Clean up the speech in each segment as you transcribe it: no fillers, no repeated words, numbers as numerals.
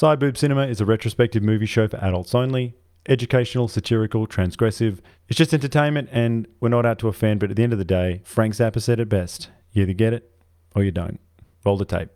Sideboob Cinema is a retrospective movie show for adults only. Educational, satirical, transgressive. It's just entertainment and we're not out to offend, but at the end of the day, Frank Zappa said it best. You either get it or you don't. Roll the tape.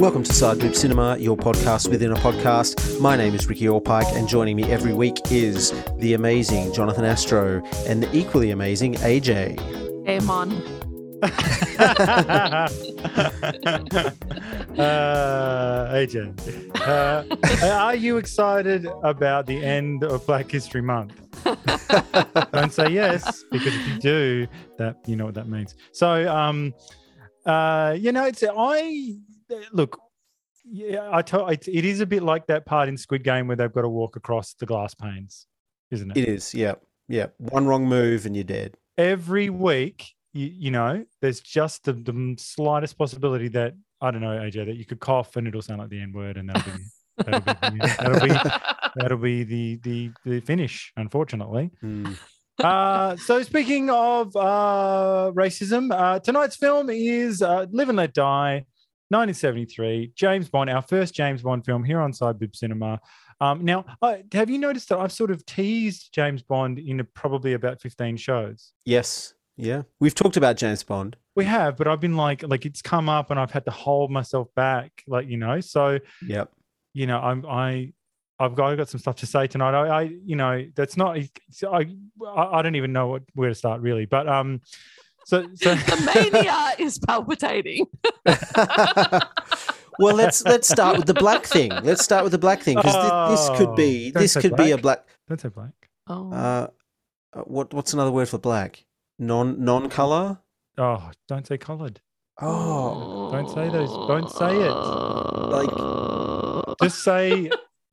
Welcome to Sideboob Cinema, your podcast within a podcast. My name is Ricky Allpike, and joining me every week is the amazing Jonathan Astro and the equally amazing AJ. Hey, Mon. AJ, are you excited about the end of Black History Month? Don't say yes, because if you do, that you know what that means. So, Look, yeah, it is a bit like that part in Squid Game where they've got to walk across the glass panes, isn't it? It is, yeah. Yeah. One wrong move and you're dead. Every week, you know, there's just the slightest possibility that, I don't know, AJ, that you could cough and it'll sound like the N-word and that'll be the finish, unfortunately. Mm. So speaking of racism, tonight's film is Live and Let Die, 1973, James Bond, our first James Bond film here on Sideboob Cinema. Now, have you noticed that I've sort of teased James Bond in probably about 15 shows? Yes, yeah. We've talked about James Bond. We have, but I've been like it's come up and I've had to hold myself back, like, you know. So, yep. You know, I've got some stuff to say tonight. I don't even know where to start really, but So the mania is palpitating. Well, let's start with the black thing. Let's start with the black thing because this could be a black. Don't say black. Oh. What's another word for black? Non color. Oh, don't say coloured. Oh, don't say those. Don't say it. Like,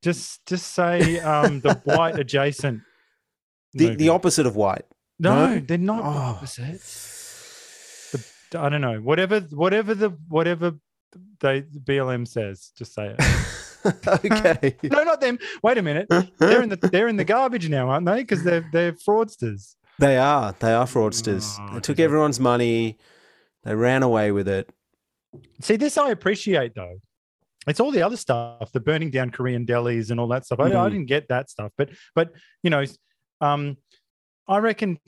just say the white adjacent. The opposite of white. No, they're not opposite. I don't know. Whatever the BLM says, just say it. Okay. No, not them. Wait a minute. They're in the garbage now, aren't they? Because they're fraudsters. They are fraudsters. Oh, they took everyone's money. They ran away with it. See, this I appreciate though. It's all the other stuff, the burning down Korean delis and all that stuff. I didn't get that stuff, but you know, I reckon,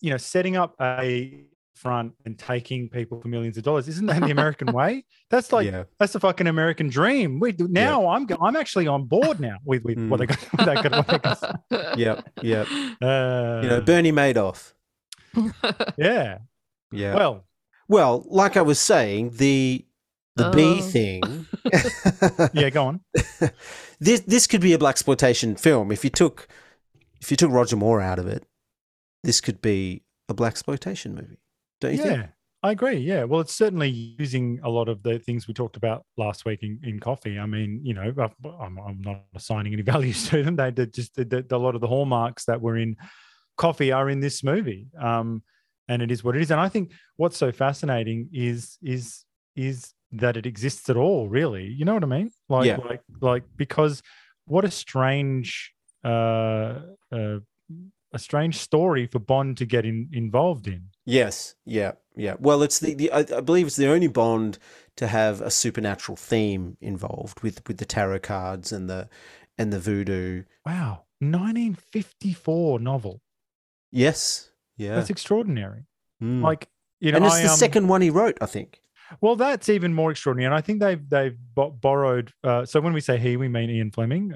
you know, setting up a front and taking people for millions of dollars. Isn't that the American way? That's like, that's the fucking American dream. I'm actually on board now with what they got. Yep. You know, Bernie Madoff. Yeah. Yeah. Well, like I was saying, the bee thing. Yeah, go on. This could be a blaxploitation film. If you took Roger Moore out of it, this could be a blaxploitation movie, don't you think? Yeah, I agree. Yeah. Well, it's certainly using a lot of the things we talked about last week in Coffee. I mean, you know, I'm not assigning any values to them. They just a lot of the hallmarks that were in Coffee are in this movie, and it is what it is. And I think what's so fascinating is that it exists at all, really. You know what I mean? Because what a strange. A strange story for Bond to get involved in. Yes, yeah. Well, it's I believe it's the only Bond to have a supernatural theme involved with the tarot cards and the voodoo. Wow, 1954 novel. Yes, yeah, that's extraordinary. Mm. Like, you know, and it's the second one he wrote, I think. Well, that's even more extraordinary, and I think they've borrowed. So when we say he, we mean Ian Fleming.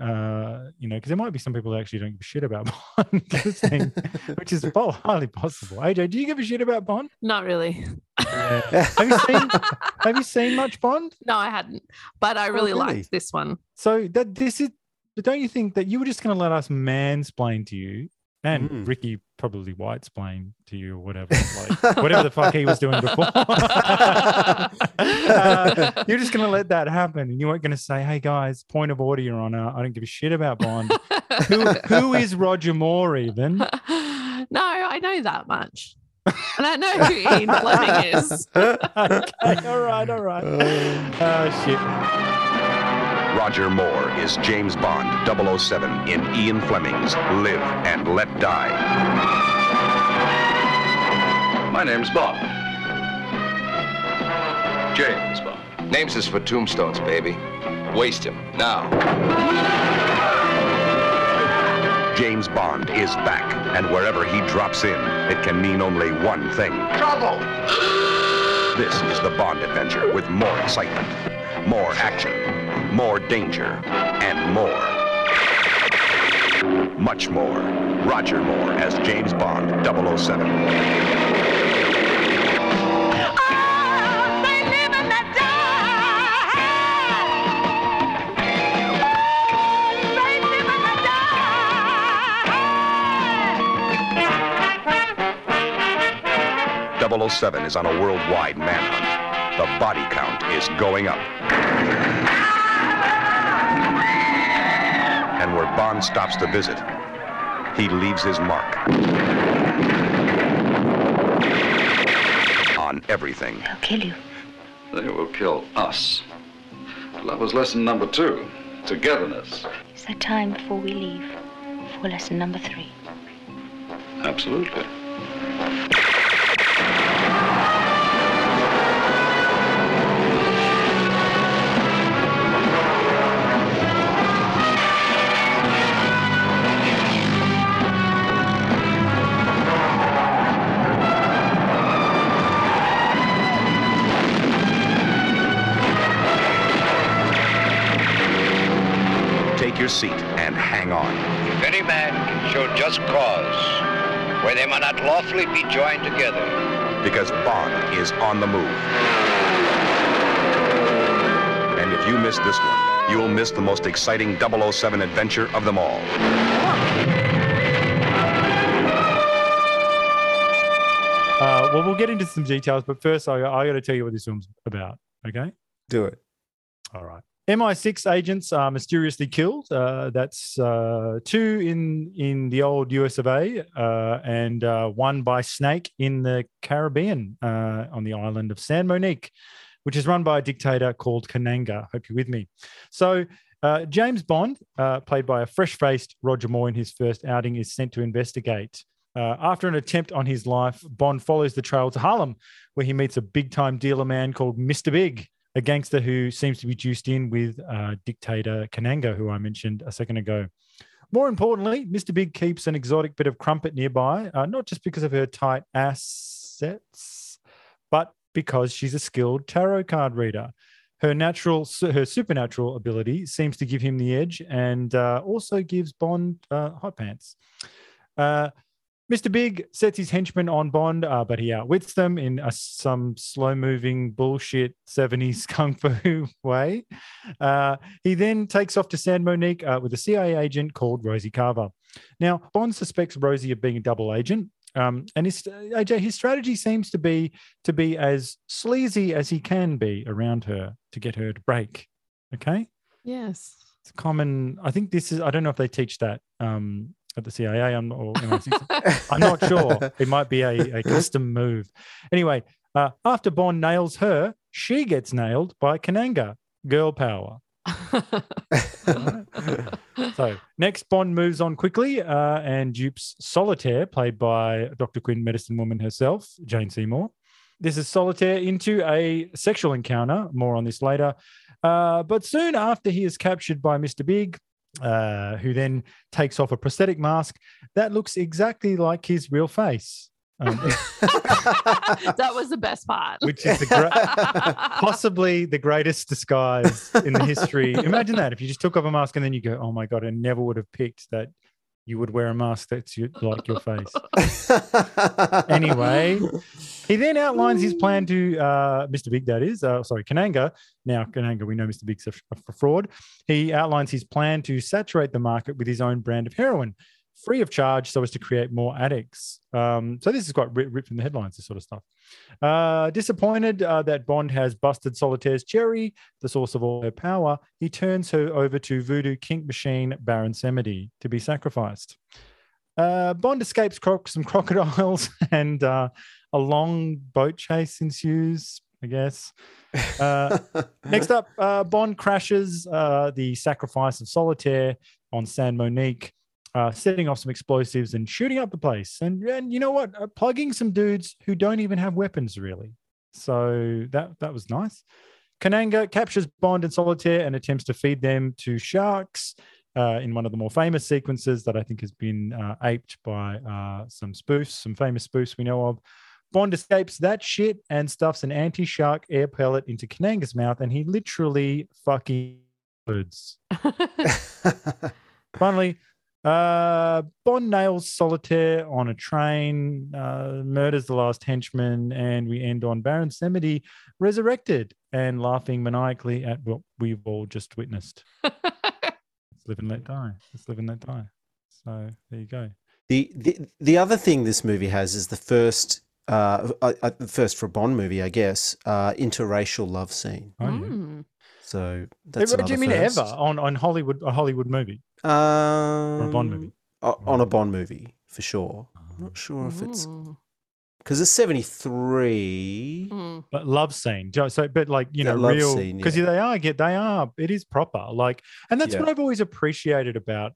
You know, because there might be some people that actually don't give a shit about Bond, thing, which is highly possible. AJ, do you give a shit about Bond? Not really. Yeah. Have you seen much Bond? No, I hadn't, but I really liked this one. So that this is. But don't you think that you were just going to let us mansplain to you? And Ricky probably whitesplained to you or whatever, like whatever the fuck he was doing before. You're just going to let that happen and you weren't going to say, hey, guys, point of order, Your Honor, I don't give a shit about Bond. Who is Roger Moore even? No, I know that much. And I know who Ian Fleming is. Okay, all right. Oh, shit. Roger Moore is James Bond 007 in Ian Fleming's Live and Let Die. My name's Bob. James Bond. Names is for tombstones, baby. Waste him. Now. James Bond is back, and wherever he drops in, it can mean only one thing. Trouble! This is the Bond adventure with more excitement, more action, more danger, and more. Much more. Roger Moore as James Bond 007. They live and they die! Apollo 7 is on a worldwide manhunt. The body count is going up. And where Bond stops to visit, he leaves his mark. On everything. They'll kill you. They will kill us. Love was lesson number 2, togetherness. Is there time before we leave for lesson number 3? Absolutely. Your seat and hang on. If any man can show just cause where they may not lawfully be joined together, because Bond is on the move. And if you miss this one, you'll miss the most exciting 007 adventure of them all. Well, we'll get into some details, but first I got to tell you what this film's about, okay? Do it. All right. MI6 agents are mysteriously killed. That's two in the old US of A and one by Snake in the Caribbean on the island of San Monique, which is run by a dictator called Kananga. Hope you're with me. So James Bond, played by a fresh-faced Roger Moore in his first outing, is sent to investigate. After an attempt on his life, Bond follows the trail to Harlem, where he meets a big-time dealer man called Mr. Big, a gangster who seems to be juiced in with dictator Kananga, who I mentioned a second ago. More importantly, Mr. Big keeps an exotic bit of crumpet nearby, not just because of her tight assets, but because she's a skilled tarot card reader. Her supernatural ability seems to give him the edge and also gives Bond hot pants. Mr. Big sets his henchmen on Bond, but he outwits them in some slow-moving bullshit 70s kung fu way. He then takes off to San Monique with a CIA agent called Rosie Carver. Now, Bond suspects Rosie of being a double agent, and his strategy seems to be as sleazy as he can be around her to get her to break. Okay? Yes. It's common. I think this is, I don't know if they teach that at the CIA, I'm not sure. It might be a custom move. Anyway, after Bond nails her, she gets nailed by Kananga. Girl power. So next, Bond moves on quickly and dupes Solitaire, played by Dr. Quinn, medicine woman herself, Jane Seymour. This is Solitaire into a sexual encounter. More on this later. But soon after he is captured by Mr. Big, who then takes off a prosthetic mask that looks exactly like his real face. That was the best part. Which is possibly the greatest disguise in the history. Imagine that, if you just took off a mask and then you go, oh, my God, I never would have picked that you would wear a mask that's like your face. Anyway, he then outlines his plan to Mr. Big, that is. Kananga. Now, Kananga, we know Mr. Big's a fraud. He outlines his plan to saturate the market with his own brand of heroin, free of charge, so as to create more addicts. So this is quite ripped from the headlines, this sort of stuff. Disappointed that Bond has busted Solitaire's cherry, the source of all her power, he turns her over to voodoo kink machine Baron Samedi to be sacrificed. Bond escapes some crocodiles and a long boat chase ensues, I guess. Next up, Bond crashes the sacrifice of Solitaire on San Monique, setting off some explosives and shooting up the place. And you know what? Plugging some dudes who don't even have weapons, really. So that was nice. Kananga captures Bond and Solitaire and attempts to feed them to sharks in one of the more famous sequences that I think has been aped by some famous spoofs we know of. Bond escapes that shit and stuffs an anti-shark air pellet into Kananga's mouth, and he literally fucking explodes. Finally, Bond nails Solitaire on a train, murders the last henchman, and we end on Baron Samedi resurrected and laughing maniacally at what we've all just witnessed. Let's live and let die. Let's live and let die. So there you go. The other thing this movie has is the first for a Bond movie, I guess, interracial love scene. Oh, yeah. So that's another first. Do you mean ever on a Hollywood movie? Or a Bond movie? On a Bond movie, for sure. I'm not sure if it's... Because it's 73. But love scene. So, but like, you know, real... Because yeah. They are. It is proper. Like, and that's what I've always appreciated about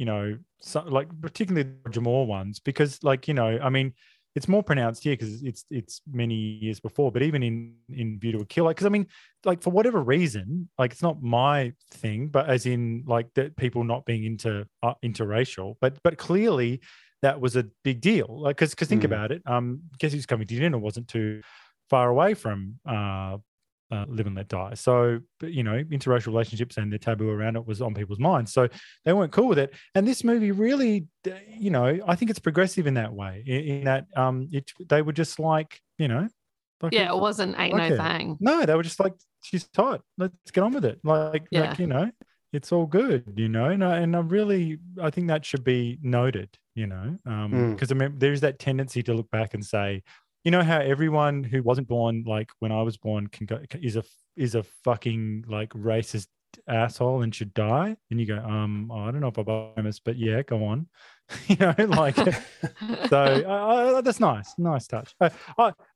you know, so, like particularly the Roger Moore ones, because like, you know, I mean, it's more pronounced here because it's many years before, but even in View to a Kill, like, because I mean, like for whatever reason, like it's not my thing, but as in like that people not being interracial, but clearly that was a big deal. Like, because think about it, Guess Who's Coming to Dinner wasn't too far away from Live and Let Die. So, you know, interracial relationships and the taboo around it was on people's minds. So they weren't cool with it. And this movie really, you know, I think it's progressive in that way, in that they were just like, you know. Like, yeah, it wasn't ain't like no bang. No, they were just like, she's tight. Let's get on with it. Like, you know, it's all good, you know. And I think that should be noted, you know, because I mean, there's that tendency to look back and say, you know how everyone who wasn't born like when I was born is a fucking like racist asshole and should die, and you go I don't know if I'm famous, but yeah, go on. You know, like so that's nice touch.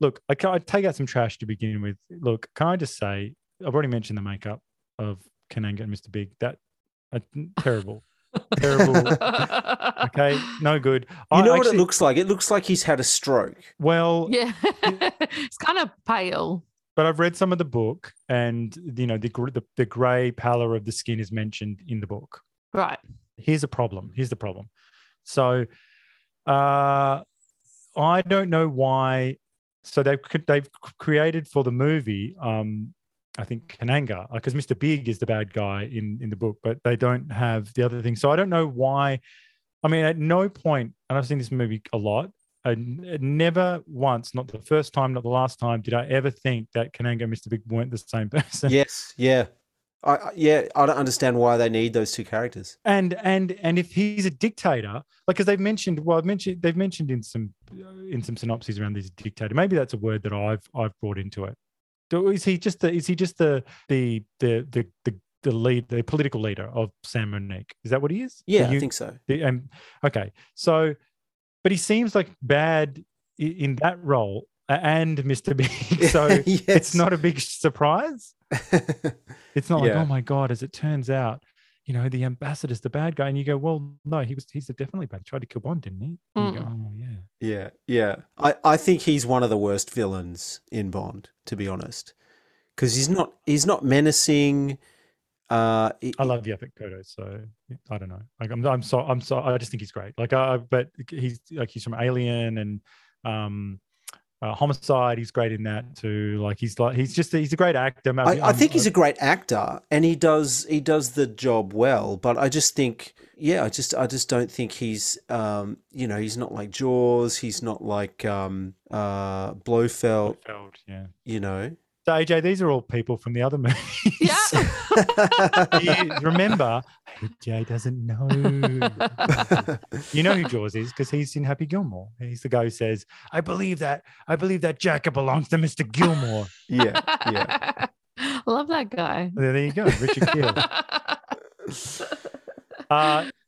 Look, I take out some trash to begin with. Look, can I just say I've already mentioned the makeup of Kananga and Mr. Big. That terrible. Terrible. Okay, no good. You know what it looks like? It looks like he's had a stroke. Well, yeah, it's kind of pale. But I've read some of the book, and you know the grey pallor of the skin is mentioned in the book. Right. Here's the problem. So, I don't know why. So they've created for the movie. I think Kananga, because Mr. Big is the bad guy in the book, but they don't have the other thing. So I don't know why. I mean, at no point, and I've seen this movie a lot, I never once, not the first time, not the last time, did I ever think that Kananga and Mr. Big weren't the same person. Yes, yeah. I don't understand why they need those two characters. And if he's a dictator, like because they've mentioned in some synopses around this dictator. Maybe that's a word that I've brought into it. Is he just the lead, the political leader of San Monique? Is that what he is? Yeah, I think so. Okay. So, but he seems like bad in that role and Mr. Big. So yes. It's not a big surprise. It's not like, oh my God, as it turns out, you know, the ambassador's the bad guy. And you go, well, no, he's definitely bad. He tried to kill Bond, didn't he? And you go, oh, yeah. Yeah, yeah. I think he's one of the worst villains in Bond, to be honest, because he's not menacing. I love Yaphet Kotto, so I don't know. Like, I'm sorry. I just think he's great. Like, but he's from Alien and Homicide. He's great in that too. Like, he's a great actor. I think he's a great actor, and he does the job well. But I just think. Yeah, I just don't think he's, you know, he's not like Jaws. He's not like Blofeld. Blofeld, yeah. You know. So, AJ, these are all people from the other movies. Yeah. Remember, AJ doesn't know. You know who Jaws is because he's in Happy Gilmore. He's the guy who says, I believe that jacket belongs to Mr. Gilmore. Yeah, yeah. Love that guy. There you go, Richard Kiel.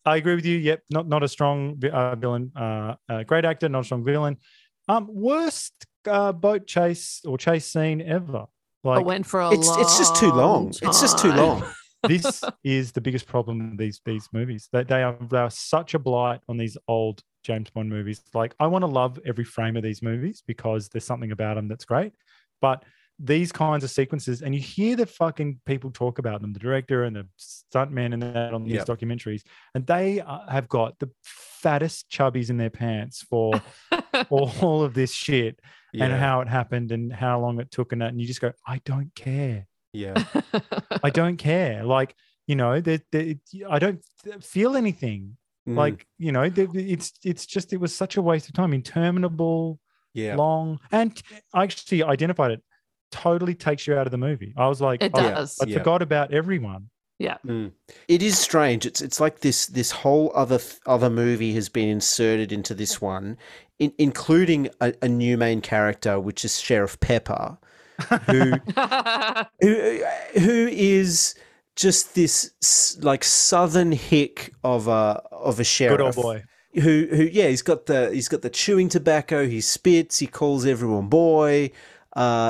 I agree with you. Yep, not a strong villain. Great actor, not a strong villain. Worst boat chase or chase scene ever. Like it went for a long. It's just too long. Time. It's just too long. This is the biggest problem with these movies. That they are such a blight on these old James Bond movies. Like I want to love every frame of these movies because there's something about them that's great, but these kinds of sequences, and you hear the fucking people talk about them, the director and the stuntman and that on these documentaries, and they have got the fattest chubbies in their pants for all of this shit and how it happened and how long it took and that, and you just go, I don't care. Yeah. I don't care. Like, you know, I don't feel anything. Like, you know, it's just, it was such a waste of time, interminable, long, and I actually identified it. Totally takes you out of the movie. I was like, it does. I forgot about everyone. Yeah, it is strange. It's like this whole other movie has been inserted into this one, including a new main character, which is Sheriff Pepper, who is just this like southern hick of a sheriff. Good old boy. Who he's got the chewing tobacco. He spits. He calls everyone boy.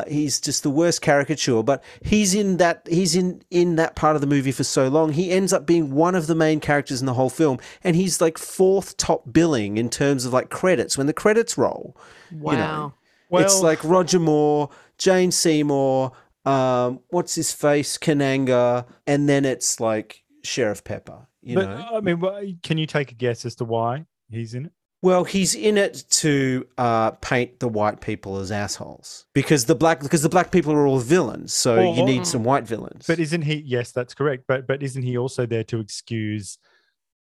He's just the worst caricature, but he's in that part of the movie for so long. He ends up being one of the main characters in the whole film, and he's like fourth top billing in terms of like credits when the credits roll. Wow. You know, well, it's like Roger Moore, Jane Seymour, what's his face, Kananga, and then it's like Sheriff Pepper. You know? I mean, can you take a guess as to why he's in it? Well, he's in it to paint the white people as assholes because the black people are all villains. So you need some white villains. But isn't he? Yes, that's correct. But isn't he also there to excuse,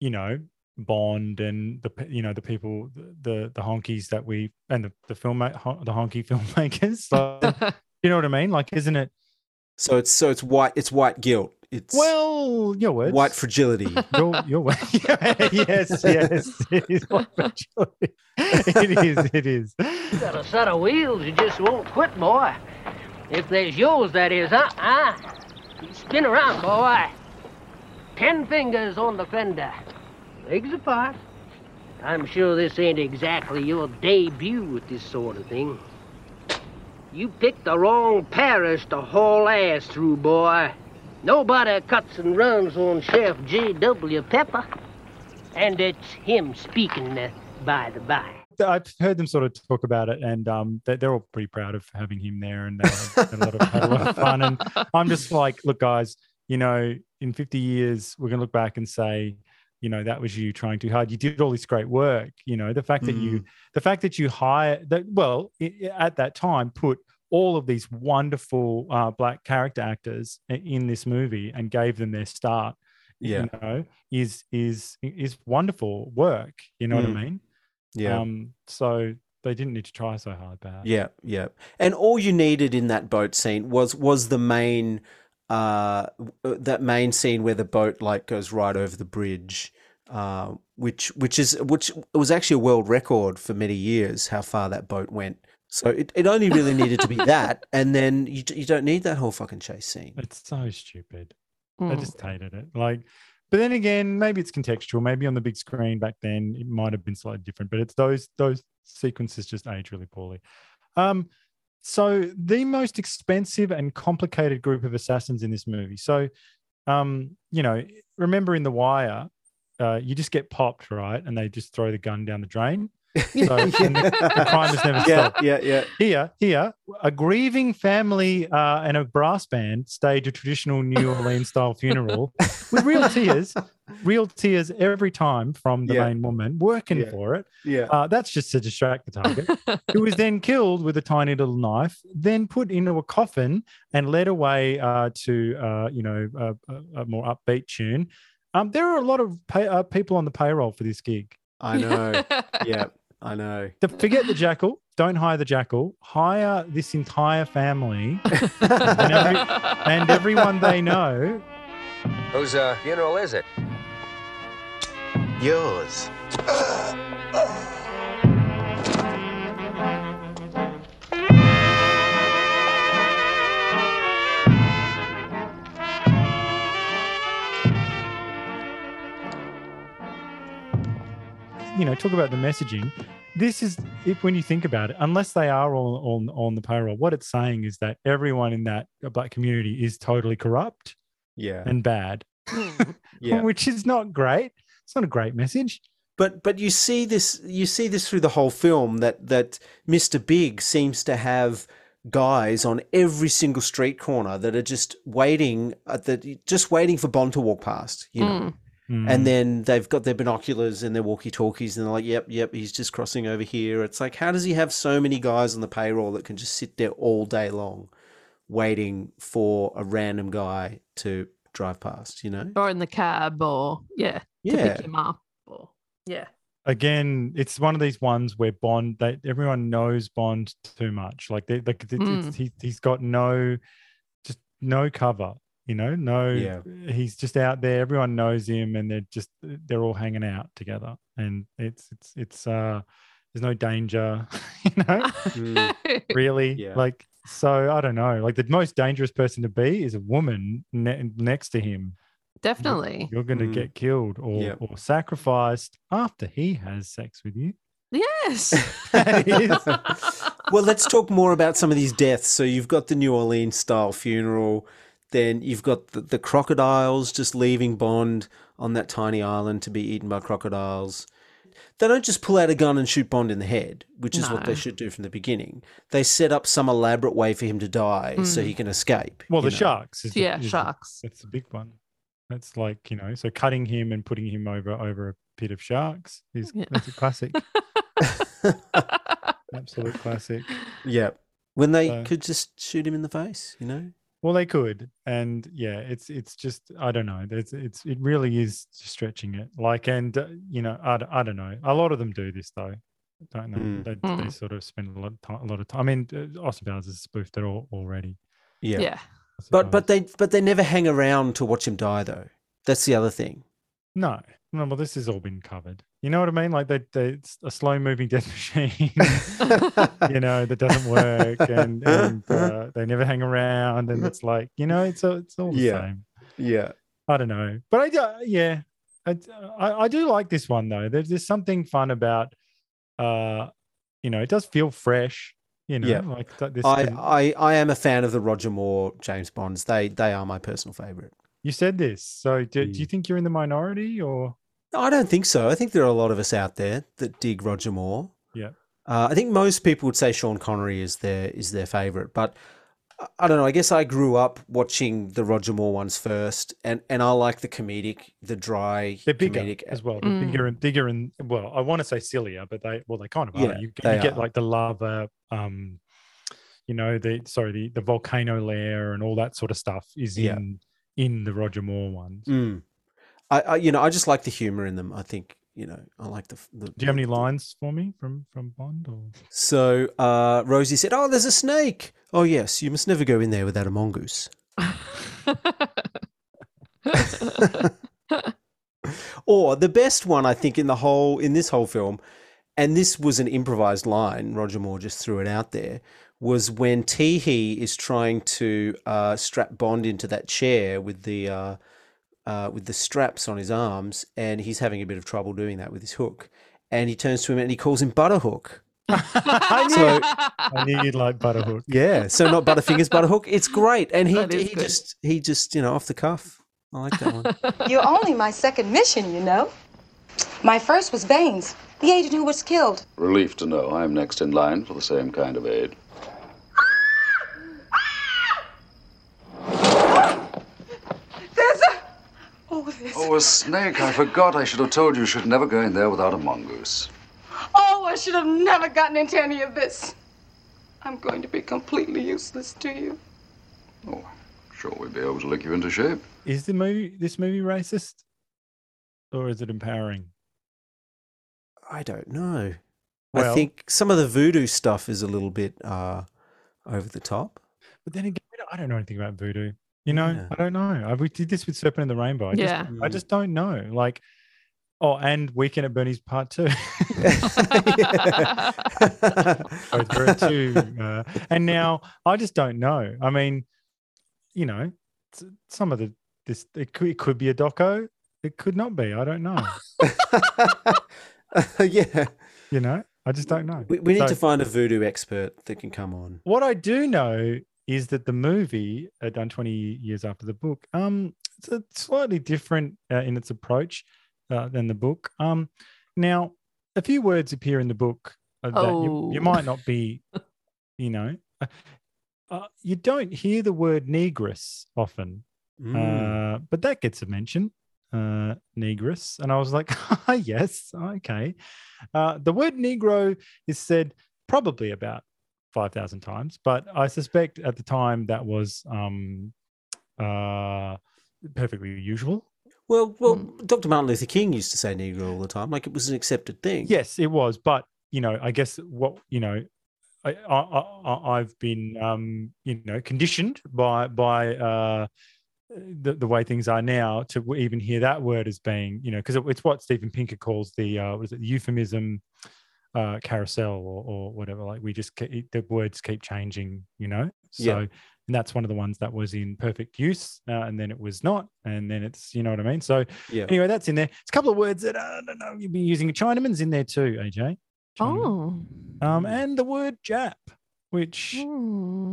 you know, Bond and the people, the honkies that we and the honky filmmakers. So, you know what I mean? Like, isn't it? So it's white. It's white guilt. It's your words. White fragility. Your words. Yes. It is white fragility. It is. You got a set of wheels you just won't quit, boy. If there's yours, that is, You spin around, boy. 10 fingers on the fender. Legs apart. I'm sure this ain't exactly your debut with this sort of thing. You picked the wrong parish to haul ass through, boy. Nobody cuts and runs on Sheriff J.W. Pepper, and it's him speaking, by the by. I've heard them sort of talk about it, and they're all pretty proud of having him there, and they had a lot of fun. And I'm just like, look, guys, you know, in 50 years, we're going to look back and say, you know, that was you trying too hard. You did all this great work. You know, at that time, put all of these wonderful black character actors in this movie and gave them their start, you know, is wonderful work. You know what I mean? Yeah. So they didn't need to try so hard, perhaps. Yeah. And all you needed in that boat scene was the main, that main scene where the boat like goes right over the bridge, which was actually a world record for many years how far that boat went. So it only really needed to be that, and then you don't need that whole fucking chase scene. It's so stupid. I just hated it. Like, but then again, maybe it's contextual. Maybe on the big screen back then it might have been slightly different. But it's those sequences just age really poorly. So the most expensive and complicated group of assassins in this movie. So, you know, remember in The Wire, you just get popped, right? And they just throw the gun down the drain. So, and the crime has never stopped. Yeah. Here, a grieving family and a brass band stage a traditional New Orleans style funeral with real tears every time from the main woman working for it. Yeah, that's just to distract the target, who was then killed with a tiny little knife, then put into a coffin and led away to a more upbeat tune. There are a lot of people on the payroll for this gig. I know. Yeah. I know. Forget the jackal. Don't hire the jackal. Hire this entire family and everyone they know. Whose funeral is it? Yours. you know, talk about the messaging. This is, if when you think about it, unless they are all on the payroll, what it's saying is that everyone in that black community is totally corrupt, and bad, which is not great. It's not a great message. But you see this through the whole film, that Mr. Big seems to have guys on every single street corner that are just waiting for Bond to walk past, you know. And then they've got their binoculars and their walkie-talkies, and they're like, yep, he's just crossing over here. It's like, how does he have so many guys on the payroll that can just sit there all day long waiting for a random guy to drive past, you know? Or in the cab to pick him up. Again, it's one of these ones where Bond, everyone knows Bond too much. Like, he's got no cover. You know, he's just out there. Everyone knows him, and they're all hanging out together. And it's there's no danger, you know, really. Yeah. Like, so I don't know. Like, the most dangerous person to be is a woman next to him. Definitely, you're going to get killed or sacrificed after he has sex with you. Yes. Well, let's talk more about some of these deaths. So you've got the New Orleans style funeral. Then you've got the crocodiles just leaving Bond on that tiny island to be eaten by crocodiles. They don't just pull out a gun and shoot Bond in the head, which is what they should do from the beginning. They set up some elaborate way for him to die so he can escape. Well, sharks. Sharks. That's the big one. That's like, you know, so cutting him and putting him over a pit of sharks that's a classic. Absolute classic. Yeah. When they could just shoot him in the face, you know? Well, they could, and it's just, I don't know. It really is stretching it. Like, and you know, I don't know. A lot of them do this though. I don't know. They sort of spend a lot of time. I mean, Austin Powers has spoofed it all already. Yeah. But they never hang around to watch him die though. That's the other thing. No. Well, this has all been covered. You know what I mean? Like it's a slow-moving death machine, you know, that doesn't work, and they never hang around, and it's like, you know, it's all the same. Yeah. I don't know, but I do like this one though. There's something fun about, you know, it does feel fresh. You know, like this. I am a fan of the Roger Moore James Bonds. They are my personal favorite. You said this, so do you think you're in the minority or? I don't think so. I think there are a lot of us out there that dig Roger Moore. Yeah. I think most people would say Sean Connery is their favourite. But I don't know. I guess I grew up watching the Roger Moore ones first, and I like the comedic, the dry. They're bigger comedic as well. They're bigger and well, I want to say sillier, but they kind of are. You get like the lava, you know, the volcano lair and all that sort of stuff is in the Roger Moore ones. Mm. I you know, I just like the humor in them. I think, you know, I like the Do you have any lines for me from Bond? Or? So Rosie said, "Oh, there's a snake. Oh yes, you must never go in there without a mongoose." Or the best one, I think, in this whole film, and this was an improvised line, Roger Moore just threw it out there, was when Teehee is trying to strap Bond into that chair with the straps on his arms, and he's having a bit of trouble doing that with his hook. And he turns to him and he calls him Butterhook. I knew you'd like Butterhook. Yeah, so not Butterfingers, Butterhook. It's great. And he just, you know, off the cuff. I like that one. "You're only my second mission, you know. My first was Baines, the agent who was killed." "Relief to know I'm next in line for the same kind of aid." "Oh, a snake. I forgot. I should have told you should never go in there without a mongoose." "Oh, I should have never gotten into any of this. I'm going to be completely useless to you." "Oh, I'm sure we'd be able to lick you into shape." Is this movie racist? Or is it empowering? I don't know. Well, I think some of the voodoo stuff is a little bit over the top. But then again, I don't know anything about voodoo. You know, I don't know. We did this with Serpent in the Rainbow. I just don't know. Like, and Weekend at Bernie's Part 2. And now I just don't know. I mean, you know, some of it could be a doco. It could not be. I don't know. Yeah. You know, I just don't know. We need to find a voodoo expert that can come on. What I do know is that the movie, done 20 years after the book, it's a slightly different in its approach than the book. Now, a few words appear in the book that you might not be, you know. You don't hear the word negress often, but that gets a mention, negress. And I was like, ah, yes, okay. The word negro is said probably about 5,000 times, but I suspect at the time that was perfectly usual. Well, Dr. Martin Luther King used to say negro all the time, like it was an accepted thing. Yes, it was. But, you know, I guess what, you know, I've been, you know, conditioned by the way things are now to even hear that word as being, you know, because it's what Steven Pinker calls the euphemism carousel or whatever. Like we just the words keep changing, you know. So yeah. And that's one of the ones that was in perfect use, and then it was not, and then it's, you know what I mean. So yeah. Anyway, that's in there. It's a couple of words that I don't know you'd be using. Chinaman's in there too, AJ. China. Oh, and the word Jap, which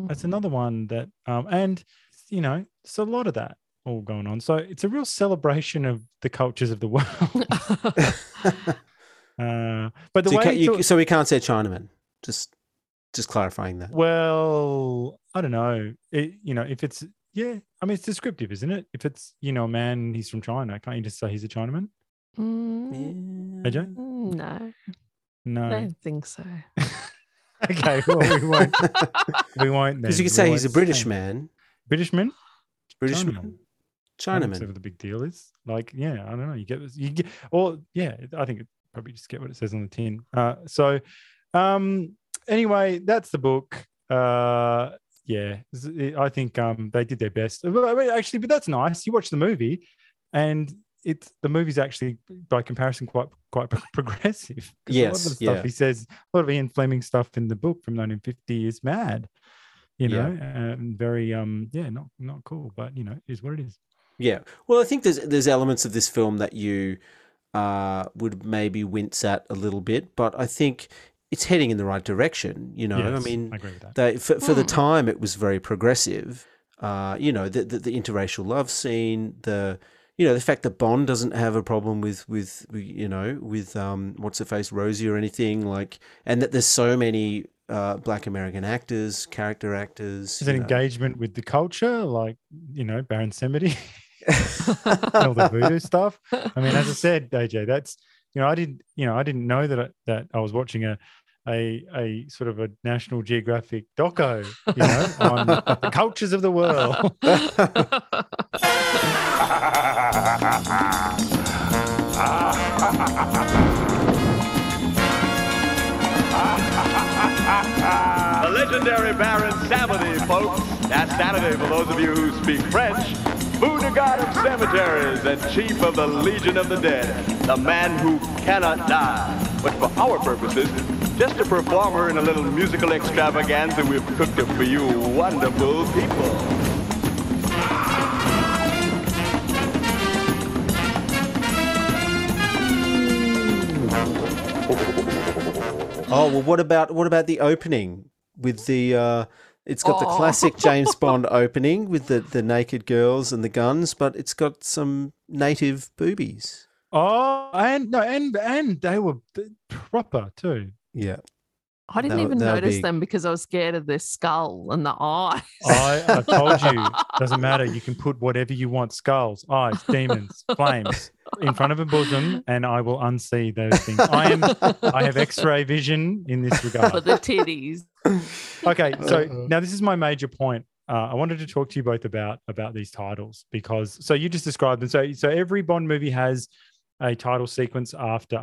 that's another one that, and you know, it's a lot of that all going on. So it's a real celebration of the cultures of the world. But the so way so we can't say Chinaman. Just clarifying that. Well, I don't know. You know, if it's I mean, it's descriptive, isn't it? If it's, you know, a man, he's from China. Can't you just say he's a Chinaman? AJ? No. No, I don't think so. Okay, well, we won't. We won't. Because you could say he's a British man. Britishman? Britishman. Chinaman. Whatever the big deal is. Like, yeah, I don't know. You get, or yeah, I think it probably just get what it says on the tin. So, anyway, that's the book. Yeah, I think they did their best. Actually, but that's nice. You watch the movie, and the movie's actually, by comparison, quite progressive. Yes, a lot of the stuff he says, a lot of Ian Fleming stuff in the book from 1950 is mad, you know, and very not cool, but you know, is what it is. Yeah, well, I think there's elements of this film that you would maybe wince at a little bit, but I think it's heading in the right direction. You know, yes, I mean, I agree with that. For the time, it was very progressive. You know, the interracial love scene, you know, the fact that Bond doesn't have a problem with you know, with what's-her-face, Rosie or anything, like, and that there's so many black American actors, character actors. There's an engagement with the culture, like, you know, Baron Samedi, all the voodoo stuff. I mean, as I said, AJ, that's, you know, I didn't know that I was watching a sort of a National Geographic doco, you know, on the cultures of the world. The legendary Baron Samedi, folks. That's Saturday for those of you who speak French. Buddha god of cemeteries and chief of the Legion of the Dead. The man who cannot die. But for our purposes, just a performer in a little musical extravaganza, we've cooked up for you wonderful people. Oh, well, what about the opening with the it's got the classic James Bond opening with the naked girls and the guns, but it's got some native boobies. Oh, and they were proper too. Yeah, I didn't even notice them because I was scared of their skull and the eyes. I told you, doesn't matter. You can put whatever you want: skulls, eyes, demons, flames, in front of a bosom, and I will unsee those things. I have X-ray vision in this regard. For the titties. Okay, so now this is my major point. I wanted to talk to you both about these titles because you just described them. So every Bond movie has a title sequence after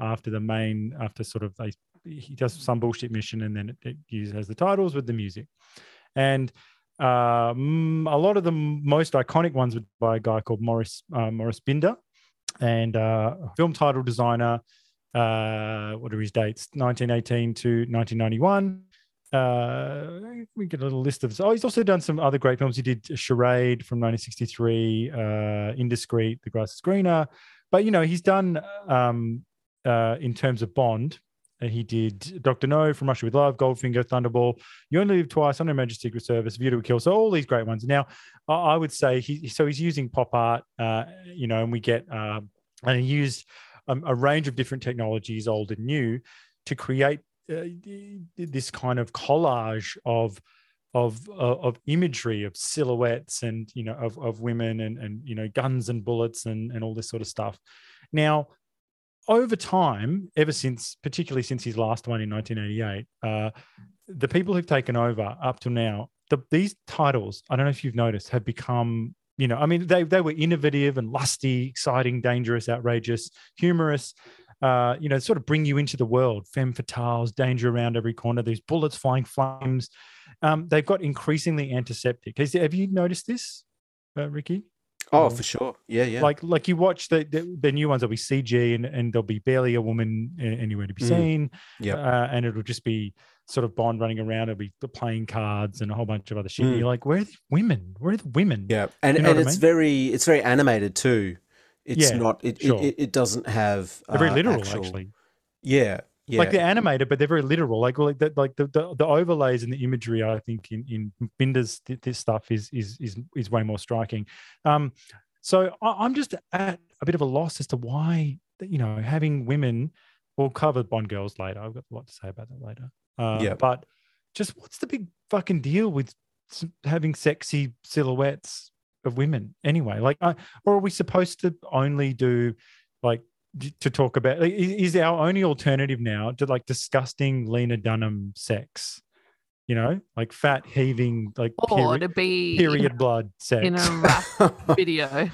he does some bullshit mission and then it uses the titles with the music. And a lot of the most iconic ones were by a guy called Maurice Binder, and film title designer. What are his dates? 1918 to 1991. We get a little list of. Oh, he's also done some other great films. He did Charade from 1963, Indiscreet, The Grass is Greener. But you know, he's done in terms of Bond. He did Dr. No, From Russia with Love, Goldfinger, Thunderball, You Only Live Twice, Under Emergency Secret Service, View to a Kill. So all these great ones. Now, I would say he's using pop art, you know, and we get and he used a range of different technologies, old and new, to create this kind of collage of imagery, of silhouettes, and you know, of women, and you know, guns and bullets and all this sort of stuff. Now, over time, ever since, particularly since his last one in 1988, the people who've taken over up till now, these titles, I don't know if you've noticed, have become, you know, I mean, they were innovative and lusty, exciting, dangerous, outrageous, humorous, you know, sort of bring you into the world. Femme fatales, danger around every corner, these bullets, flying flames. They've got increasingly antiseptic. Have you noticed this, Ricky? Oh, for sure. Yeah, yeah. Like you watch the new ones, there'll be CG and there'll be barely a woman anywhere to be seen. Yeah. And it'll just be sort of Bond running around. It'll be playing cards and a whole bunch of other shit. You're like, where are the women? Where are the women? Yeah. And, you know, and it's very animated too. It's not, it doesn't have. They're very literal, actually. Yeah. Yeah. Like they're animated, but they're very literal. Like the overlays and the imagery, I think, in Binder's this stuff is way more striking. So I'm just at a bit of a loss as to why, you know, having women. We'll cover Bond girls later. I've got a lot to say about that later. But just what's the big fucking deal with having sexy silhouettes of women anyway? Like, or are we supposed to only do like? To talk about is our only alternative now to like disgusting Lena Dunham sex, you know, like fat heaving, like or to be period blood sex in a rough video.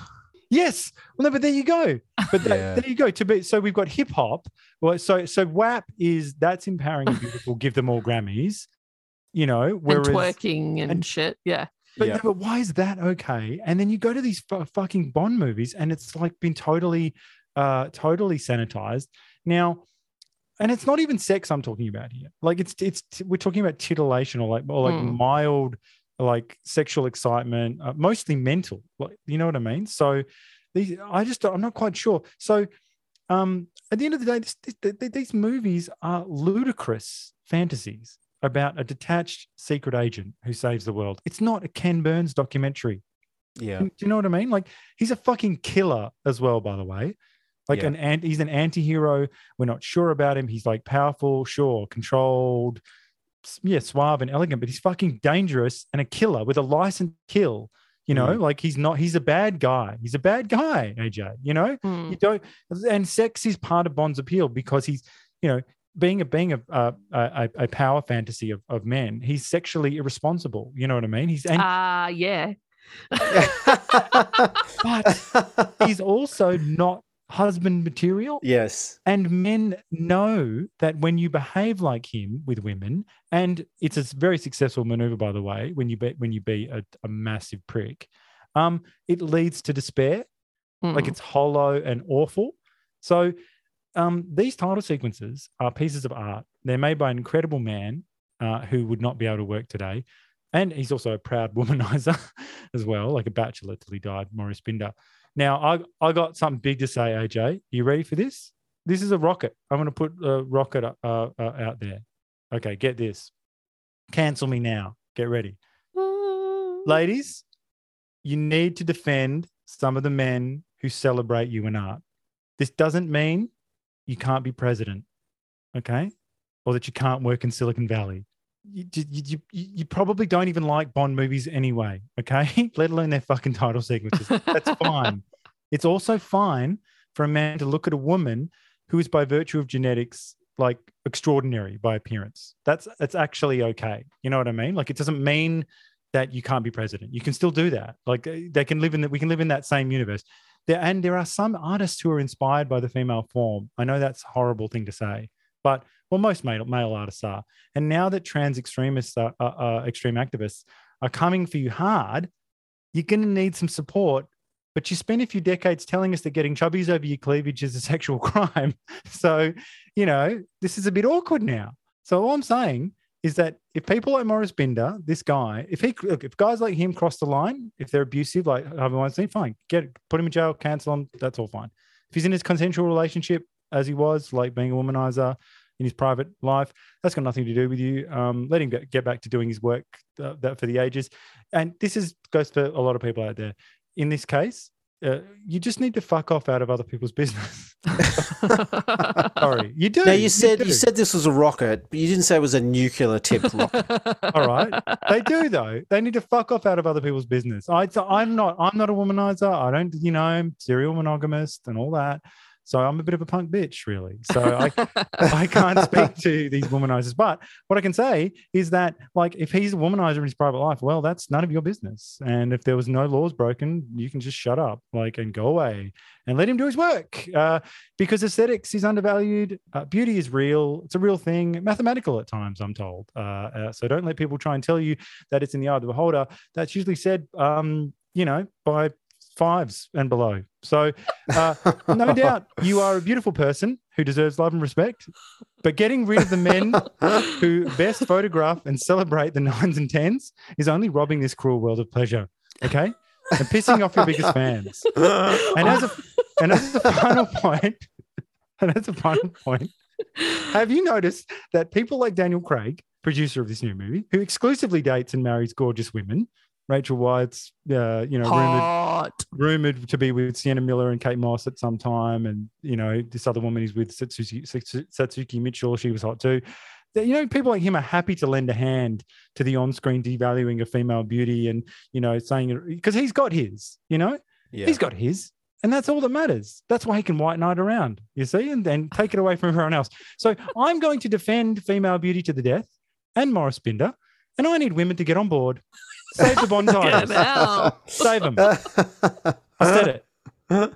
Yes, well, no, but there you go. But there you go. To be so we've got hip hop. Well, so WAP is that's empowering and beautiful. Give them all Grammys, you know. Whereas, and twerking and shit, yeah. But, yeah. No, but why is that okay? And then you go to these fucking Bond movies, and it's like been totally sanitized now, and it's not even sex I'm talking about here. Like it's we're talking about titillation or like mild like sexual excitement, mostly mental. Like, you know what I mean? So these I'm not quite sure. So at the end of the day, these movies are ludicrous fantasies about a detached secret agent who saves the world. It's not a Ken Burns documentary. Yeah, do you know what I mean? Like he's a fucking killer as well, by the way. Like he's an anti-hero. We're not sure about him. He's like powerful, sure, controlled, suave and elegant, but he's fucking dangerous and a killer with a license to kill, you know, like he's a bad guy. He's a bad guy, AJ, you know? You don't, and sex is part of Bond's appeal because he's, you know, being a power fantasy of men, he's sexually irresponsible, you know what I mean? He's but he's also not husband material. Yes. And men know that when you behave like him with women, and it's a very successful maneuver, by the way, when you be a massive prick, it leads to despair. Like it's hollow and awful. So these title sequences are pieces of art. They're made by an incredible man who would not be able to work today. And he's also a proud womanizer as well, like a bachelor till he died, Maurice Binder. Now, I got something big to say, AJ. You ready for this? This is a rocket. I'm going to put a rocket out there. Okay, get this. Cancel me now. Get ready. Ladies, you need to defend some of the men who celebrate you in art. This doesn't mean you can't be president, okay, or that you can't work in Silicon Valley. You probably don't even like Bond movies anyway, okay? Let alone their fucking title sequences. That's fine. It's also fine for a man to look at a woman who is by virtue of genetics like extraordinary by appearance. That's actually okay. You know what I mean? Like it doesn't mean that you can't be president. You can still do that. Like they can live in that. We can live in that same universe. There are some artists who are inspired by the female form. I know that's a horrible thing to say, but. Well, most male artists are. And now that trans extremists, extreme activists are coming for you hard, you're going to need some support. But you spent a few decades telling us that getting chubbies over your cleavage is a sexual crime. So, you know, this is a bit awkward now. So all I'm saying is that if people like Maurice Binder, this guy, if guys like him cross the line, if they're abusive, like Harvey Weinstein, fine. Put him in jail, cancel him, that's all fine. If he's in his consensual relationship, as he was, like being a womanizer in his private life. That's got nothing to do with you. Let him get back to doing his work that for the ages. And this goes for a lot of people out there. In this case, you just need to fuck off out of other people's business. Sorry, you do. Now you said this was a rocket, but you didn't say it was a nuclear tipped rocket. All right, they do though. They need to fuck off out of other people's business. I'm not a womanizer. I don't. You know, I'm serial monogamist and all that. So I'm a bit of a punk bitch, really. So I can't speak to these womanizers. But what I can say is that, like, if he's a womanizer in his private life, well, that's none of your business. And if there was no laws broken, you can just shut up, like, and go away and let him do his work. Because aesthetics is undervalued. Beauty is real. It's a real thing, mathematical at times, I'm told. So don't let people try and tell you that it's in the eye of the beholder. That's usually said, by fives and below. So no doubt you are a beautiful person who deserves love and respect, but getting rid of the men who best photograph and celebrate the 9s and 10s is only robbing this cruel world of pleasure, okay? And pissing off your biggest fans. And as a final point, have you noticed that people like Daniel Craig, producer of this new movie, who exclusively dates and marries gorgeous women, Rachel White's, rumored to be with Sienna Miller and Kate Moss at some time, and this other woman he's with, Satsuki Mitchell, she was hot too. People like him are happy to lend a hand to the on-screen devaluing of female beauty, and saying, because he's got his, he's got his, and that's all that matters. That's why he can white knight around, you see, and then take it away from everyone else. So I'm going to defend female beauty to the death, and Maurice Binder, and I need women to get on board. Save the Bond tires. Save them. I said it. All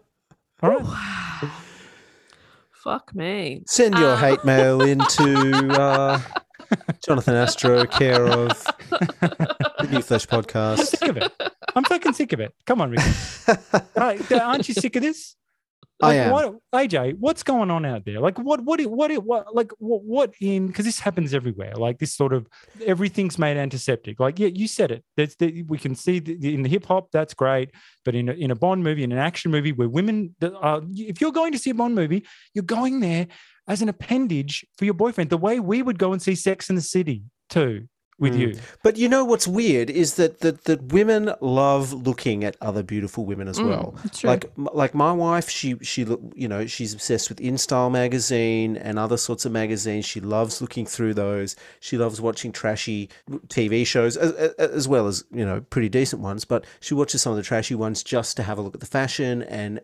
right. Wow. Fuck me. Send your hate mail into Jonathan Astro, care of the New Flesh Podcast. I'm sick of it. I'm fucking sick of it. Come on, Rick. Aren't you sick of this? Like, I am. AJ, what's going on out there? Like, because this happens everywhere. Like, this sort of, everything's made antiseptic. Like, yeah, you said it. We can see in the hip hop, that's great. But in a Bond movie, in an action movie where women, if you're going to see a Bond movie, you're going there as an appendage for your boyfriend, the way we would go and see Sex in the City too. With you. But what's weird is that women love looking at other beautiful women as well. Like my wife, she's obsessed with InStyle magazine and other sorts of magazines. She loves looking through those. She loves watching trashy TV shows as well as, pretty decent ones, but she watches some of the trashy ones just to have a look at the fashion and,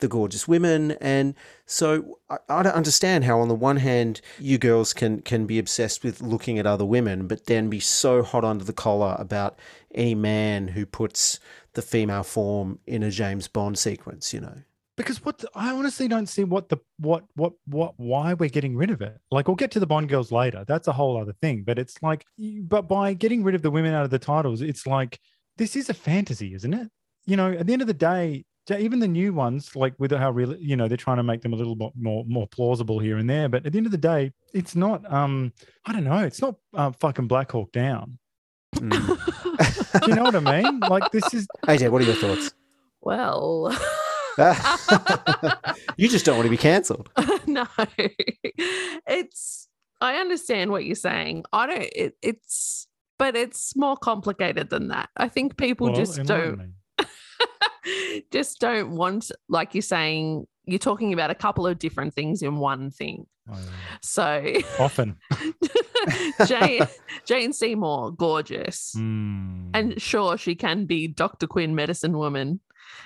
the gorgeous women. And so I don't understand how on the one hand you girls can be obsessed with looking at other women, but then be so hot under the collar about any man who puts the female form in a James Bond sequence, Because I honestly don't see why we're getting rid of it. Like, we'll get to the Bond girls later. That's a whole other thing. But it's like, but by getting rid of the women out of the titles, it's like, this is a fantasy, isn't it? At the end of the day, even the new ones, like with how real, they're trying to make them a little bit more plausible here and there. But at the end of the day, it's not. I don't know. It's not fucking Black Hawk Down. Do you know what I mean? Like, this is. AJ, what are your thoughts? Well, you just don't want to be cancelled. No, it's. I understand what you're saying. I don't. It's, but it's more complicated than that. I think people just don't. Just don't want, like you're saying, you're talking about a couple of different things in one thing. Oh, yeah. So often. Jane Seymour, gorgeous. Mm. And sure, she can be Dr. Quinn, medicine woman,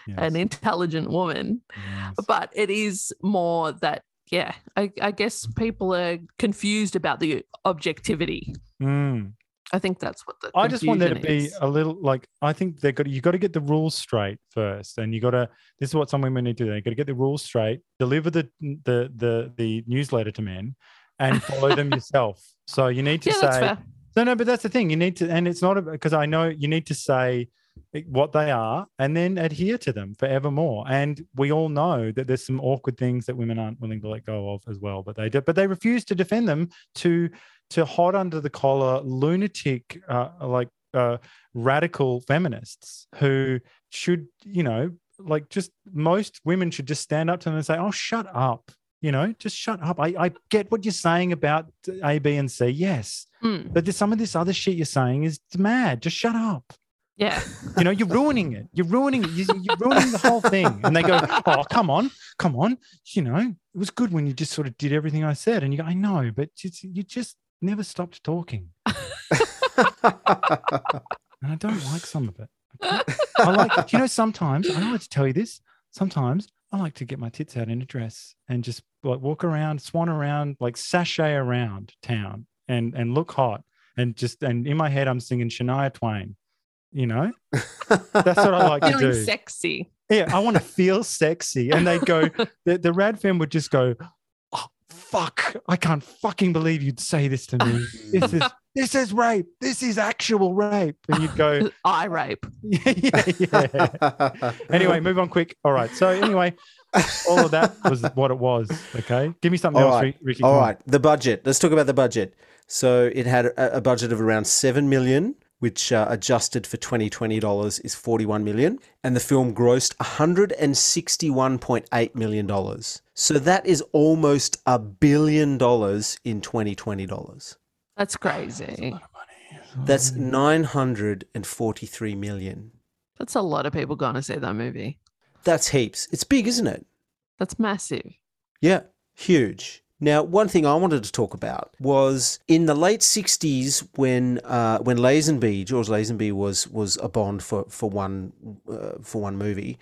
yes. An intelligent woman. Yes. But it is more that, yeah, I guess people are confused about the objectivity. Mm. I think that's what the I just want there to be is. A little, like, I think you got to get the rules straight first, and this is what some women need to do. They got to get the rules straight, deliver the newsletter to men, and follow them yourself. So you need to say no, but that's the thing. You need to, and it's not because I know you need to say what they are and then adhere to them forevermore. And we all know that there's some awkward things that women aren't willing to let go of as well, but they do. But they refuse to defend them to hot under the collar, lunatic, radical feminists who should, just most women should just stand up to them and say, oh, shut up. You know, just shut up. I get what you're saying about A, B, and C, yes. Mm. But some of this other shit you're saying is mad. Just shut up. Yeah. You know, you're ruining it. You're ruining it. You're ruining the whole thing. And they go, oh, come on. You know, it was good when you just sort of did everything I said. And you go, I know, but you just never stopped talking. And I don't like some of it. I like, you know, sometimes, I don't like to tell you this, sometimes I like to get my tits out in a dress and just like walk around, swan around, like sashay around town and look hot and just, and in my head I'm singing Shania Twain, you know, that's what I like to do. Feeling sexy. Yeah, I want to feel sexy. And they go, the rad femme would just go, oh, fuck, I can't fucking believe you'd say this to me. This is rape. This is actual rape. And you'd go, I rape. Yeah. Anyway, move on quick. All right. So anyway, all of that was what it was. Okay. Give me something else, Ricky. All right. The budget. Let's talk about the budget. So it had a budget of around $7 million, which adjusted for 2020 dollars is $41 million. And the film grossed $161.8 million. So that is almost $1 billion in 2020 dollars. That's crazy. That's $943 million. That's a lot of people going to see that movie. That's heaps. It's big, isn't it? That's massive. Yeah, huge. Now, one thing I wanted to talk about was in the late 60s when Lazenby, George Lazenby was a Bond for one movie,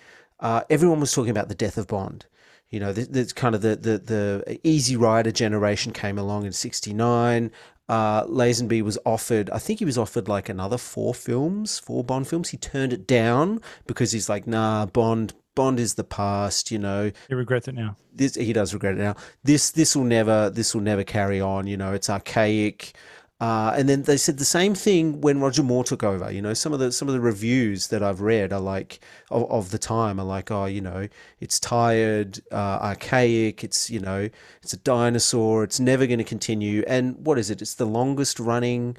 everyone was talking about the death of Bond. You know, that's kind of the Easy Rider generation came along in 69. Lazenby was offered, I think he was offered like another four Bond films. He turned it down because he's like, nah, Bond is the past, you know. He regrets it now. He does regret it now. This will never carry on, you know, it's archaic. And then they said the same thing when Roger Moore took over. You know, some of the reviews that I've read are like of the time are like, oh, you know, it's tired, archaic. It's, you know, it's a dinosaur. It's never going to continue. And what is it? It's the longest running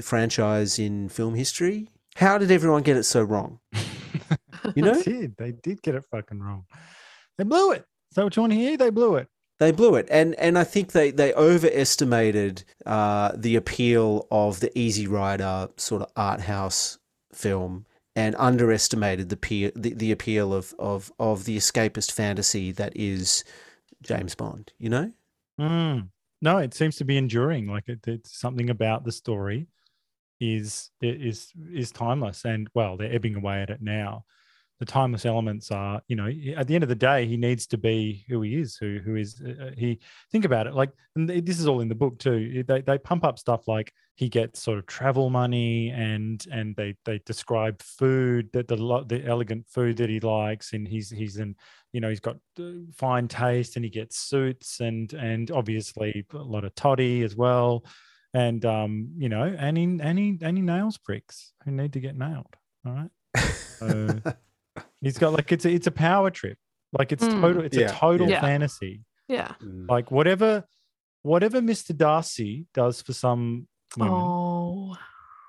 franchise in film history. How did everyone get it so wrong? You know, they did get it fucking wrong. They blew it. So what you want to hear? They blew it. They blew it, and I think they overestimated the appeal of the Easy Rider sort of art house film, and underestimated the appeal of the escapist fantasy that is James Bond. You know, no, it seems to be enduring. Like it's something about the story is timeless, and well, they're ebbing away at it now. The timeless elements are, you know, at the end of the day, he needs to be who he is, who is he. Think about it. Like, and this is all in the book too. They pump up stuff like he gets sort of travel money and they describe food, that the elegant food that he likes, and he's in, you know, he's got fine taste, and he gets suits and obviously a lot of toddy as well. And, you know, and he nails pricks who need to get nailed. All right. So, he's got like it's a power trip, like it's a total fantasy. Yeah, like whatever Mr. Darcy does for some women. Oh,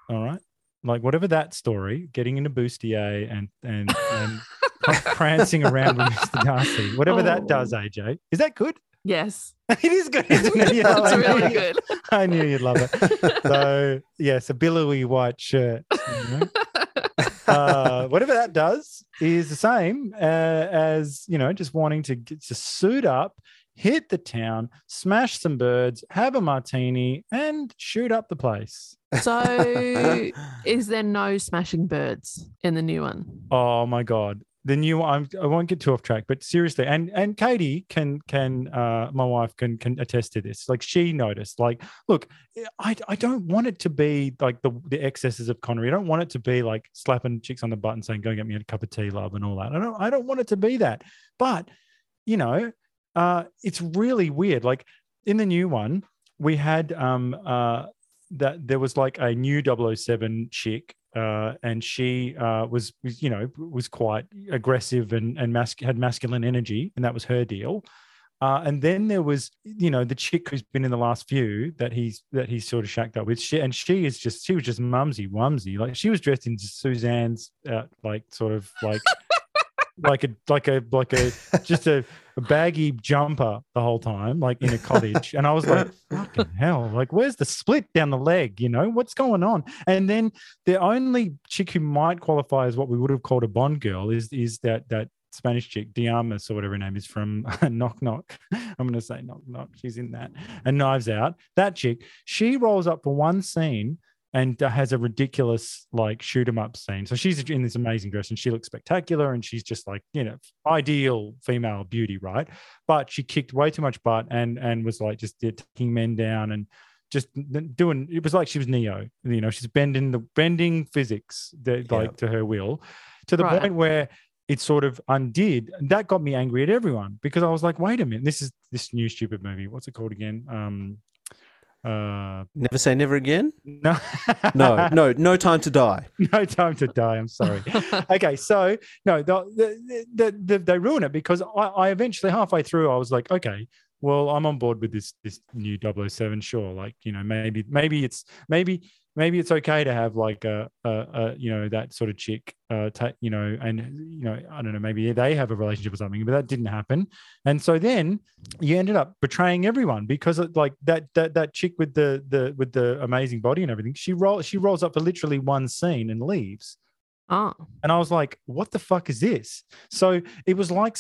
all right, like whatever that story, getting in a bustier and prancing around with Mr. Darcy, whatever that does, AJ, is that good? Yes, it is good, isn't it? Yeah, it's really good. I knew you'd love it. So yes, a billowy white shirt. You know? Whatever that does is the same as, you know, just wanting to suit up, hit the town, smash some birds, have a martini, and shoot up the place. So is there no smashing birds in the new one? Oh, my God. The new one, I won't get too off track, but seriously, and Katie can my wife can attest to this. Like she noticed, like, look, I don't want it to be like the excesses of Connery. I don't want it to be like slapping chicks on the butt and saying, "Go and get me a cup of tea, love," and all that. I don't want it to be that. But you know, it's really weird. Like in the new one, we had that there was like a new 007 chick. And she was quite aggressive and had masculine energy, and that was her deal. And then there was, you know, the chick who's been in the last few that he's sort of shacked up with. She was just mumsy wumsy. Like she was dressed in Suzanne's like sort of like like a just a baggy jumper the whole time, like in a cottage. And I was like, fucking hell, like where's the split down the leg? You know, what's going on? And then the only chick who might qualify as what we would have called a Bond girl is that Spanish chick, Diarmas or whatever her name is, from Knock Knock. I'm going to say Knock Knock. She's in that. And Knives Out. That chick, she rolls up for one scene and has a ridiculous like shoot 'em up scene. So she's in this amazing dress and she looks spectacular and she's just like, you know, ideal female beauty, right? But she kicked way too much butt and was like just taking men down and just doing, it was like she was Neo, you know, she's bending physics like to her will, to the point where it sort of undid. And that got me angry at everyone because I was like, wait a minute, this is this new stupid movie. What's it called again? Never Say Never Again? No. No Time to Die. No Time to Die. I'm sorry. Okay, so no, they ruin it because I eventually halfway through I was like, okay, well, I'm on board with this new 007, sure. Like, you know, maybe it's okay to have like a you know, that sort of chick, you know, and, you know, I don't know, maybe they have a relationship or something, but that didn't happen. And so then you ended up betraying everyone because of, like that chick with the amazing body and everything, she rolls up for literally one scene and leaves. Oh. And I was like, what the fuck is this? So it was like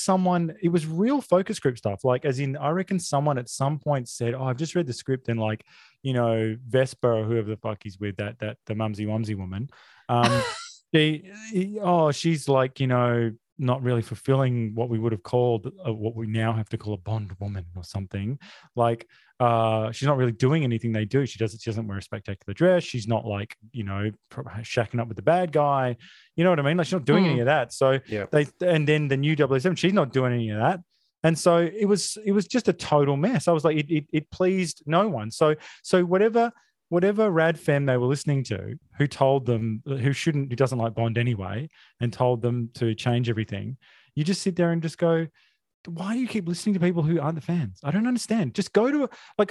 it was real focus group stuff. Like, as in, I reckon someone at some point said, oh, I've just read the script, and like, you know, Vespa or whoever the fuck he's with, that the mumsy wumsy woman, she's like, you know, not really fulfilling what we would have called what we now have to call a Bond woman or something. Like, she's not really doing anything they do. She doesn't wear a spectacular dress. She's not like, you know, shacking up with the bad guy. You know what I mean? Like, she's not doing any of that. So then the new 007, she's not doing any of that. And so it was just a total mess. I was like, it pleased no one. So whatever rad femme they were listening to, who told them, who doesn't like Bond anyway, and told them to change everything, you just sit there and just go, why do you keep listening to people who aren't the fans? I don't understand. Just go to I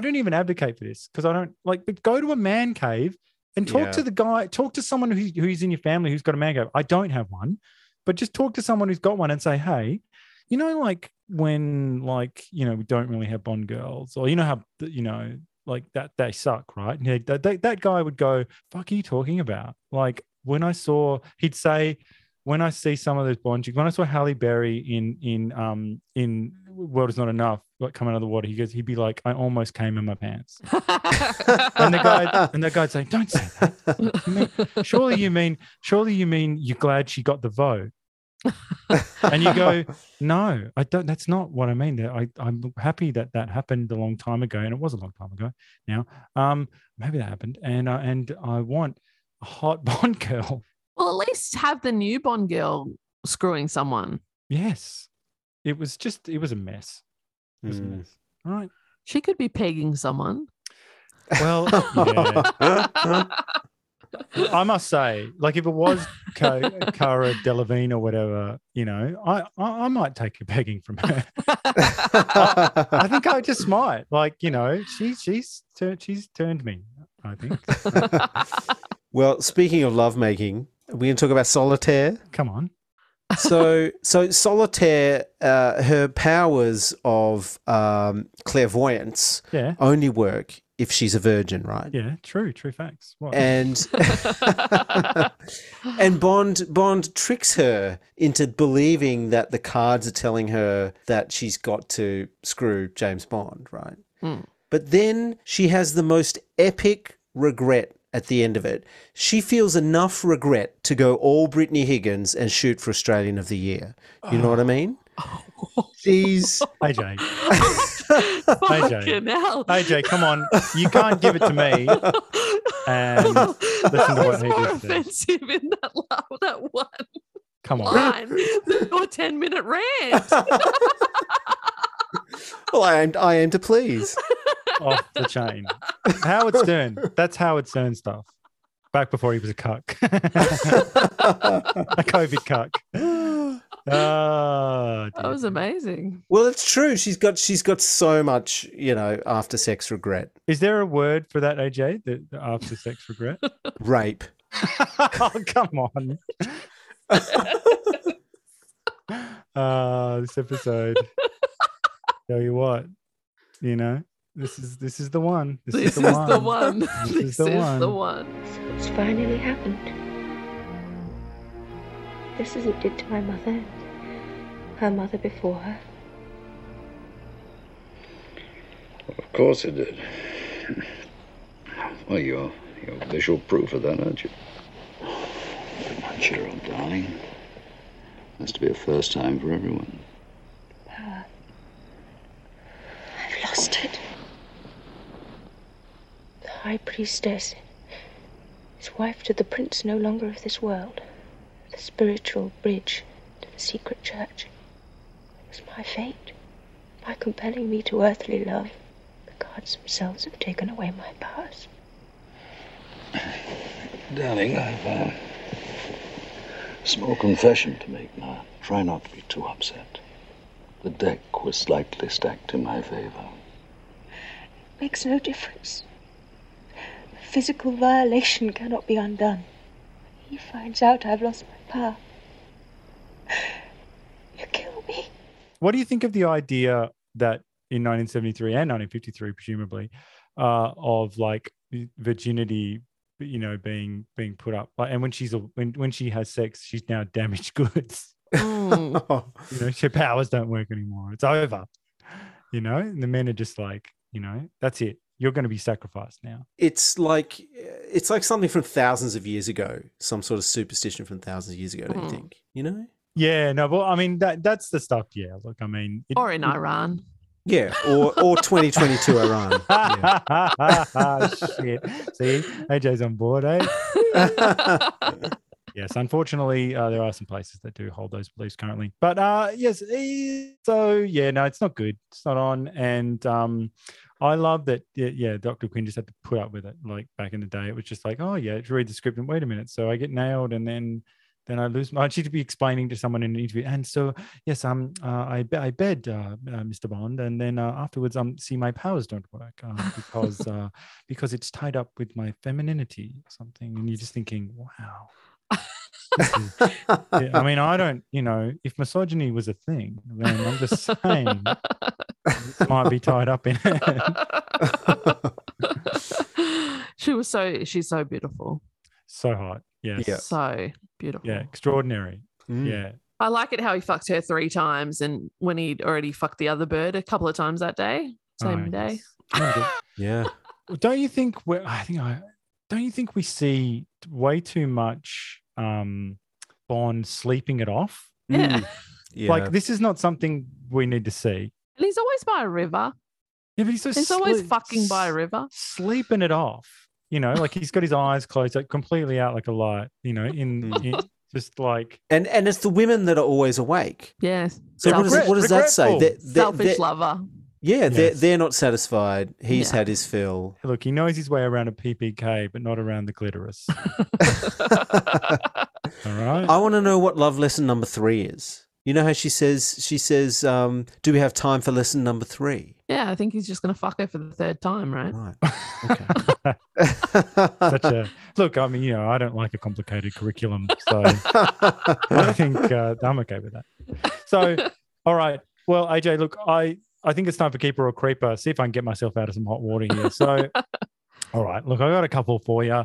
don't even advocate for this because I don't like, but go to a man cave and talk to the guy, talk to someone who's in your family who's got a man cave. I don't have one, but just talk to someone who's got one and say, hey, you know, like when, like, you know, we don't really have Bond girls, or you know how, you know, like that they suck, right? And that guy would go, fuck are you talking about? Like when I see some of those Bond chicks, when I saw Halle Berry in World Is Not Enough, like coming out of the water, he'd be like, I almost came in my pants. and the guy'd say, don't say that. Surely you mean you're glad she got the vote. And you go, no, I don't. That's not what I mean. I'm happy that happened a long time ago, and it was a long time ago now. Maybe that happened, and I want a hot Bond girl. Well, at least have the new Bond girl screwing someone. Yes, it was a mess. It was a mess. All right, she could be pegging someone. Well, yeah. I must say, like, if it was Cara Delevingne or whatever, you know, I might take a begging from her. I think I just might. Like, you know, she's turned me, I think. Well, speaking of lovemaking, are we going to talk about Solitaire? Come on. So Solitaire, her powers of clairvoyance only work if she's a virgin, right? Yeah, true facts. What? And and Bond tricks her into believing that the cards are telling her that she's got to screw James Bond, right? Mm. But then she has the most epic regret at the end of it. She feels enough regret to go all Brittany Higgins and shoot for Australian of the Year. You know what I mean? She's AJ. AJ, come on. You can't give it to me. And listen to what he did. That was more offensive in that one. Come on. Line than your 10-minute rant. Well, I aim to please. Off the chain. Howard Stern. That's Howard Stern stuff. Back before he was a cuck. A COVID cuck. That was amazing. Well, it's true. She's got so much, you know, after sex regret. Is there a word for that, AJ? The after sex regret? Rape. Oh, come on. This episode. Tell you what, you know, this is the one. This is the one. This is the one. It's finally happened. This is what it did to my mother, her mother before her. Well, of course it did. Well, you're visual proof of that, aren't you? My dear old darling. Has to be a first time for everyone. Power. I've lost it. The High Priestess, his wife to the Prince no longer of this world, the spiritual bridge to the secret church. It was my fate. By compelling me to earthly love, the gods themselves have taken away my powers. Darling, I've small confession to make now. Try not to be too upset. The deck was slightly stacked in my favor. It makes no difference. The physical violation cannot be undone. He finds out I've lost my power. You kill me. What do you think of the idea that in 1973 and 1953, presumably, of like virginity? You know, being put up, and when she has sex, she's now damaged goods. You know, her powers don't work anymore. It's over. You know, and the men are just like, you know, that's it. You're going to be sacrificed now. It's like something from thousands of years ago, some sort of superstition from thousands of years ago. Don't you think? You know? Yeah. No, but I mean that's the stuff. Yeah. Look, I mean, or in Iran. Yeah, or 2022 Iran. Yeah. Shit. See, AJ's on board, eh? Yes, unfortunately, there are some places that do hold those beliefs currently. But yes, so yeah, no, it's not good. It's not on. And I love that, yeah, Dr. Quinn just had to put up with it. Like back in the day, it was just like, oh, yeah, to read the script and wait a minute. So I get nailed and then I lose my. I should be explaining to someone in an interview. And so, yes, I bed Mr. Bond, and then afterwards, see my powers don't work because it's tied up with my femininity or something. And you're just thinking, wow. Yeah, I mean, I don't, you know, if misogyny was a thing, then I'm just saying this might be tied up in it. She's so beautiful. So hot. Yes. Yeah. So beautiful. Yeah, extraordinary. Mm. Yeah. I like it how he fucked her 3 times and when he'd already fucked the other bird a couple of times that day, same day. Yes. Yeah. Don't you think we see way too much Bond sleeping it off? Yeah. Yeah. Like this is not something we need to see. And he's always by a river. Yeah, but he's always fucking by a river. Sleeping it off. You know, like he's got his eyes closed, like completely out like a light, you know, in just like. And it's the women that are always awake. Yes. So what does that say? Selfish lover. Yeah, yes. They're not satisfied. He's had his fill. Look, he knows his way around a PPK, but not around the clitoris. All right. I want to know what love lesson number 3 is. You know how she says, do we have time for lesson number 3? Yeah, I think he's just going to fuck her for the 3rd time, right? Right. Okay. Look, I mean, you know, I don't like a complicated curriculum, so I think I'm okay with that. So, all right. Well, AJ, look, I think it's time for Keeper or Creeper. See if I can get myself out of some hot water here. So, all right. Look, I got a couple for you. You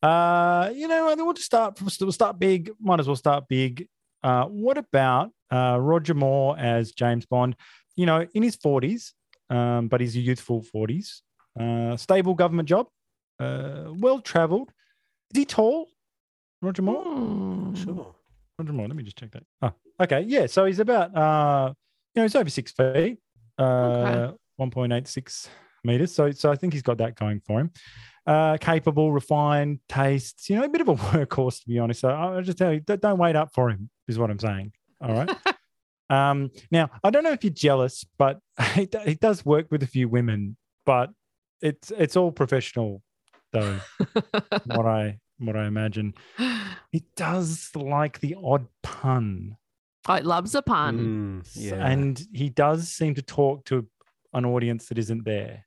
know, I think we'll start big. Might as well start big. What about Roger Moore as James Bond? You know, in his 40s, but he's a youthful 40s. Stable government job, well-travelled. Is he tall, Roger Moore? Sure. Roger Moore, let me just check that. Oh, okay, yeah, so he's about, you know, he's over 6 feet, okay. 1.86 metres. So I think he's got that going for him. Capable, refined tastes, you know, a bit of a workhorse, to be honest. So I'll just tell you, don't wait up for him is what I'm saying. All right. Now, I don't know if you're jealous, but he does work with a few women, but it's all professional, though, what I imagine. He does like the odd pun. Oh, it loves a pun. Yeah. And he does seem to talk to an audience that isn't there.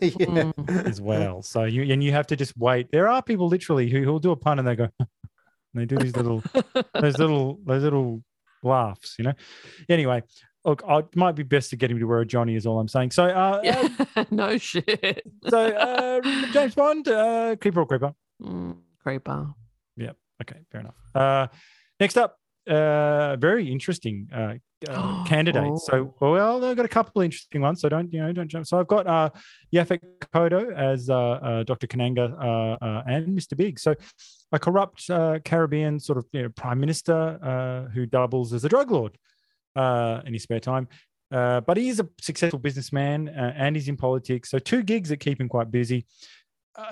Yeah. As well. So you have to just wait. There are people literally who will do a pun and they go and they do these little laughs, you know. Anyway, look, it might be best to get him to wear a Johnny is all I'm saying. So no shit. So James Bond, Keeper or Creeper? Creeper. Yeah. Okay, fair enough. Next up, very interesting candidates. So, well, I've got a couple of interesting ones, so don't jump. So I've got Yaphet Kotto as Dr. Kananga and Mr. Big. So a corrupt Caribbean sort of prime minister who doubles as a drug lord in his spare time. But he is a successful businessman and he's in politics. So two gigs that keep him quite busy.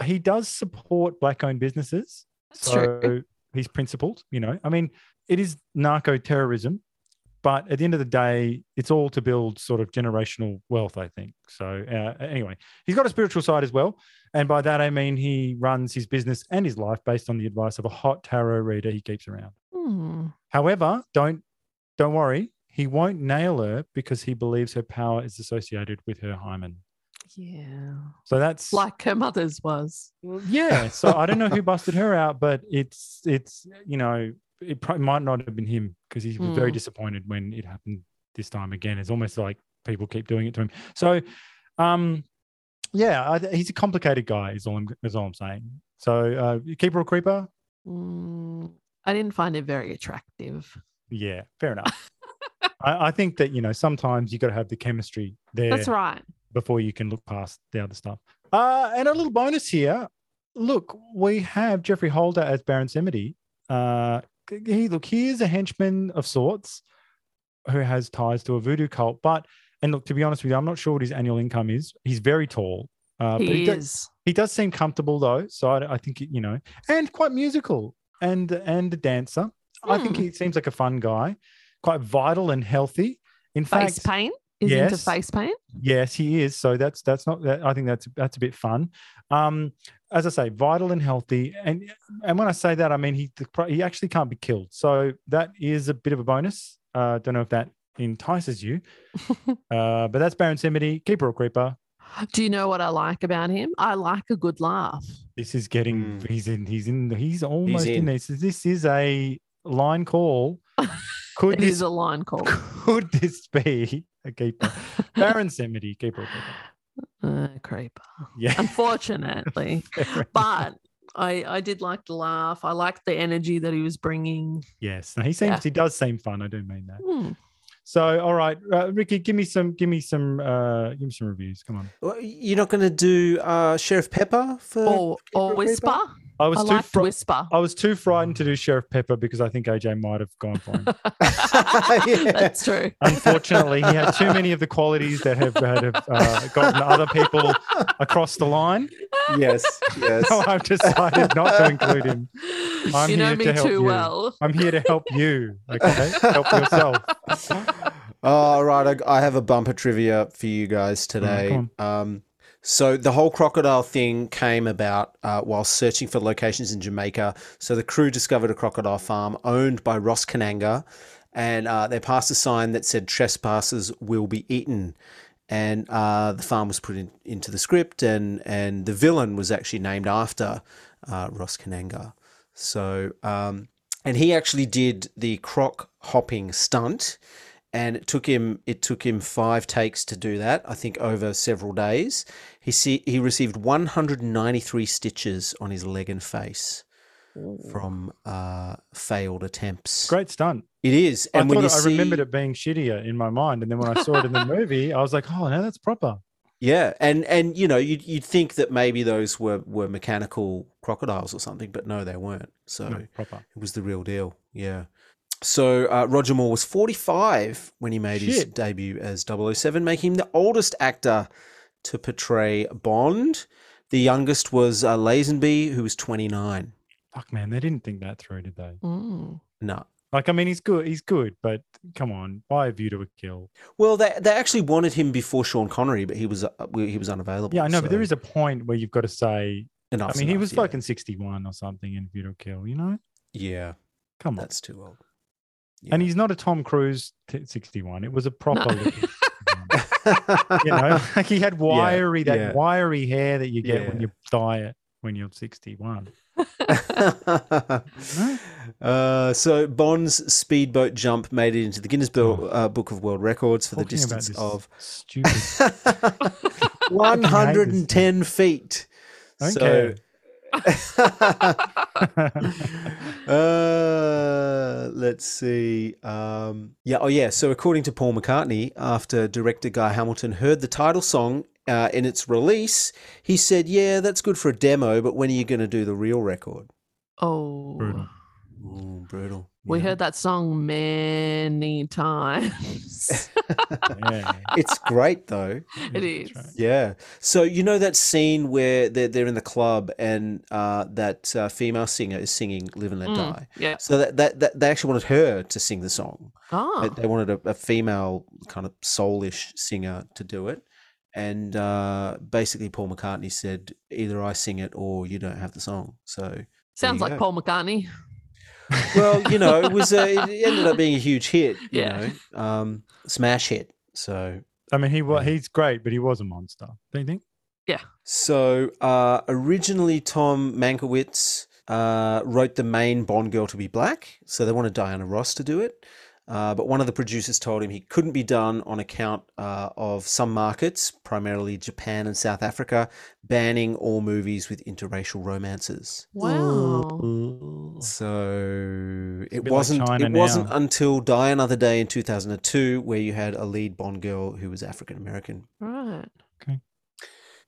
He does support Black-owned businesses. That's so true. He's principled, you know. I mean, it is narco-terrorism, but at the end of the day, it's all to build sort of generational wealth, I think. So anyway, he's got a spiritual side as well. And by that, I mean he runs his business and his life based on the advice of a hot tarot reader he keeps around. However, don't worry. He won't nail her because he believes her power is associated with her hymen. Yeah. So that's like her mother's was. Yeah. So I don't know who busted her out, but it's you know, it probably might not have been him because he was very disappointed when it happened this time again. It's almost like people keep doing it to him. So, yeah, he's a complicated guy is all I'm saying. So Keeper or Creeper? I didn't find it very attractive. Yeah, fair enough. I think that, you know, sometimes you got to have the chemistry there. That's right. Before you can look past the other stuff. And a little bonus here. Look, we have Jeffrey Holder as Baron Samedi. He is a henchman of sorts who has ties to a voodoo cult. But to be honest with you, I'm not sure what his annual income is. He's very tall. He does seem comfortable though. So I think, you know, and quite musical and a dancer. I think he seems like a fun guy, quite vital and healthy. In fact, face paint. Is yes. Into face paint? Yes, he is. So that's not. I think that's a bit fun. As I say, vital and healthy. And when I say that, I mean he actually can't be killed. So that is a bit of a bonus. Don't know if that entices you, but that's Baron Samedi, Keeper or Creeper. Do you know what I like about him? I like a good laugh. This is getting. He's almost in this. This is a line call. It is a line call. Could this be? A keeper. Baron Samedi, Keeper or Creeper? Creeper. Yeah. Unfortunately. But I did like the laugh. I liked the energy that he was bringing. Yes. Now he does seem fun. I do mean that. So, all right, Ricky, give me some reviews. Come on. Well, you're not going to do Sheriff Pepper or Whisper? Creeper? I liked Whisper. I was too frightened to do Sheriff Pepper because I think AJ might have gone for him. Yeah. That's true. Unfortunately, he had too many of the qualities that have gotten other people across the line. Yes. So I've decided not to include him. I'm you know here me to help too you. Well. I'm here to help you. Okay, help yourself. All right, I have a bumper trivia for you guys today. So the whole crocodile thing came about while searching for locations in Jamaica. So the crew discovered a crocodile farm owned by Ross Kananga, and they passed a sign that said trespassers will be eaten. And the farm was put into the script, and the villain was actually named after Ross Kananga. So and he actually did the croc hopping stunt. And it took him 5 takes to do that, I think, over several days. He received 193 stitches on his leg and face from failed attempts. Great stunt. It is. And I remembered it being shittier in my mind. And then when I saw it in the movie, I was like, oh, no, that's proper. Yeah. And you know, you'd think that maybe those were mechanical crocodiles or something, but no, they weren't. So no, proper. It was the real deal. Yeah. So Roger Moore was 45 when he made his debut as 007, making him the oldest actor to portray Bond. The youngest was Lazenby, who was 29. Fuck, man, they didn't think that through, did they? No. Like, I mean, he's good, but come on, why A View to a Kill? Well, they actually wanted him before Sean Connery, but he was unavailable. Yeah, I know, but there is a point where you've got to say, enough, he was fucking 61 or something in A View to a Kill, you know? Yeah. Come on. That's too old. Yeah. And he's not a Tom Cruise 61. It was a proper looking, you know, like he had wiry hair that you get when you dye it. when you're 61. So Bond's speedboat jump made it into the Guinness Book of World Records for the distance of 110 feet. Okay. So, let's see. So according to Paul McCartney, after director Guy Hamilton heard the title song in its release, he said, "Yeah, that's good for a demo, but when are you going to do the real record?" Oh, brutal. Ooh, brutal. We heard that song many times. It's great, though. It is. Yeah. So you know that scene where they're in the club and that female singer is singing "Live and Let Die." Yeah. So that they actually wanted her to sing the song. Oh. They wanted a female kind of soulish singer to do it. And basically Paul McCartney said, either I sing it or you don't have the song. So sounds like Paul McCartney. Well, you know, it ended up being a huge hit, you know, smash hit. So I mean, he's great, but he was a monster, don't you think? Yeah. So originally Tom Mankiewicz wrote the main Bond girl to be black. So they wanted Diana Ross to do it. But one of the producers told him he couldn't be done on account of some markets, primarily Japan and South Africa, banning all movies with interracial romances. Wow. So it wasn't until Die Another Day in 2002 where you had a lead Bond girl who was African American. Right. Okay.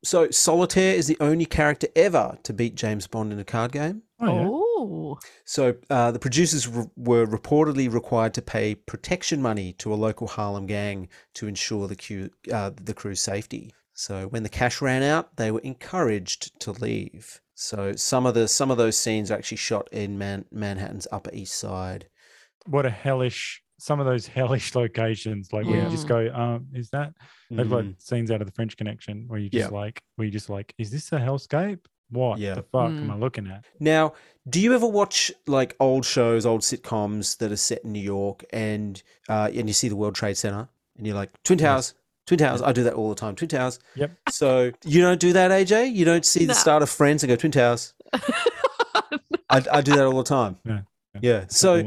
So Solitaire is the only character ever to beat James Bond in a card game. Oh. Yeah. So the producers were reportedly required to pay protection money to a local Harlem gang to ensure the crew's safety. So when the cash ran out, they were encouraged to leave. So some of those scenes are actually shot in Manhattan's Upper East Side. What a hellish. Some of those hellish locations, like where you just go, is that? They've got scenes out of The French Connection where you just like, is this a hellscape? What the fuck am I looking at? Now, do you ever watch like old shows, old sitcoms that are set in New York, and you see the World Trade Center, and you're like, Twin Towers, Twin Towers. Yep. I do that all the time. Twin Towers. Yep. So you don't do that, AJ? You don't see the start of Friends and go, Twin Towers. I do that all the time. Yeah. Yeah. So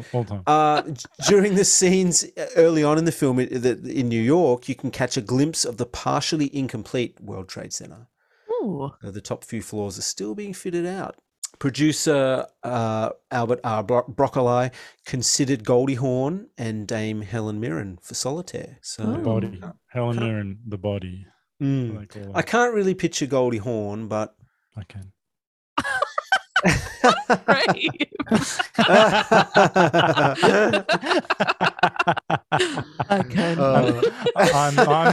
during the scenes early on in the film in New York, you can catch a glimpse of the partially incomplete World Trade Center. Ooh. The top few floors are still being fitted out. Producer Albert R. Broccoli considered Goldie Hawn and Dame Helen Mirren for Solitaire. So the body. Helen Mirren, the body. I can't really picture Goldie Hawn, but I can. I can. I'm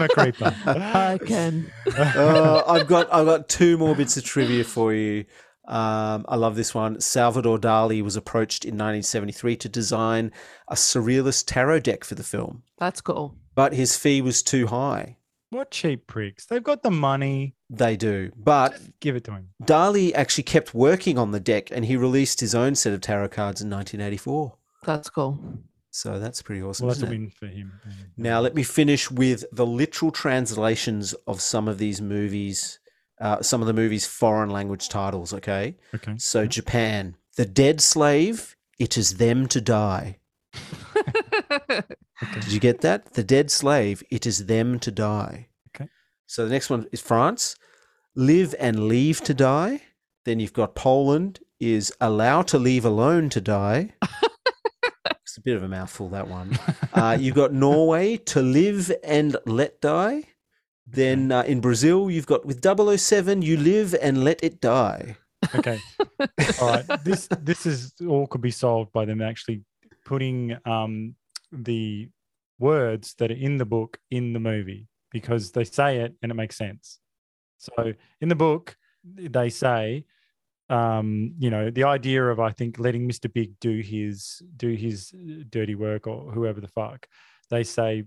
a creeper. I can. I've got two more bits of trivia for you. I love this one. Salvador Dali was approached in 1973 to design a surrealist tarot deck for the film. That's cool. But his fee was too high. What cheap pricks. They've got the money. They do. But just give it to him. Dali actually kept working on the deck and he released his own set of tarot cards in 1984. That's cool. So that's pretty awesome. Well, that's a win for him. Now, let me finish with the literal translations of some of these movies, some of the movies' foreign language titles, okay? Okay. So Japan, The Dead Slave, It Is Them to Die. Okay. Did you get that? The Dead Slave, It Is Them to Die. Okay. So the next one is France, Live and Leave to Die. Then you've got Poland, is Allow to Leave Alone to Die. It's a bit of a mouthful, that one. You've got Norway, To Live and Let Die. Then in Brazil, you've got with 007, You Live and Let It Die. Okay. All right. This is all could be solved by them actually putting the words that are in the book in the movie, because they say it and it makes sense. So in the book they say, the idea of, I think, letting Mr. Big do his dirty work or whoever the fuck. They say,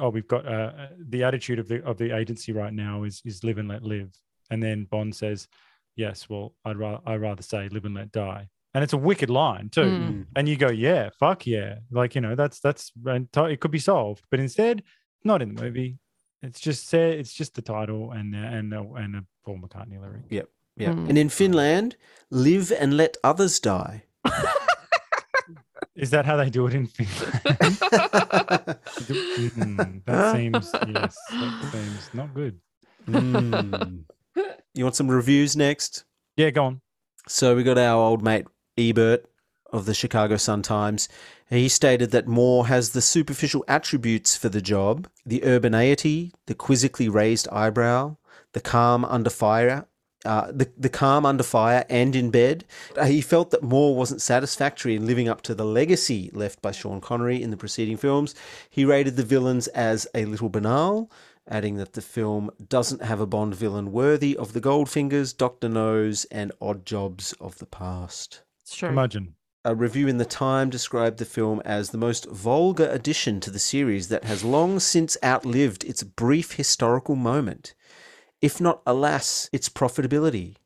oh, we've got the attitude of the agency right now is live and let live. And then Bond says, yes, well, I'd rather say live and let die. And it's a wicked line too. Mm. And you go, yeah, fuck yeah. Like, you know, that's it could be solved. But instead, not in the movie. It's just the title and a Paul McCartney lyric. Yep. Yeah. Mm. And in Finland, live and let others die. Is that how they do it in Finland? That seems, yes, that seems not good. Mm. You want some reviews next? Yeah, go on. So we got our old mate Ebert of the Chicago Sun-Times. He stated that Moore has the superficial attributes for the job, the urbanity, the quizzically raised eyebrow, the calm under fire, the calm under fire and in bed. He felt that Moore wasn't satisfactory in living up to the legacy left by Sean Connery in the preceding films. He rated the villains as a little banal, adding that the film doesn't have a Bond villain worthy of the Goldfingers, Dr. No's, and Odd Jobs of the past. Sure. Imagine. A review in The Time described the film as the most vulgar addition to the series that has long since outlived its brief historical moment, if not, alas, its profitability.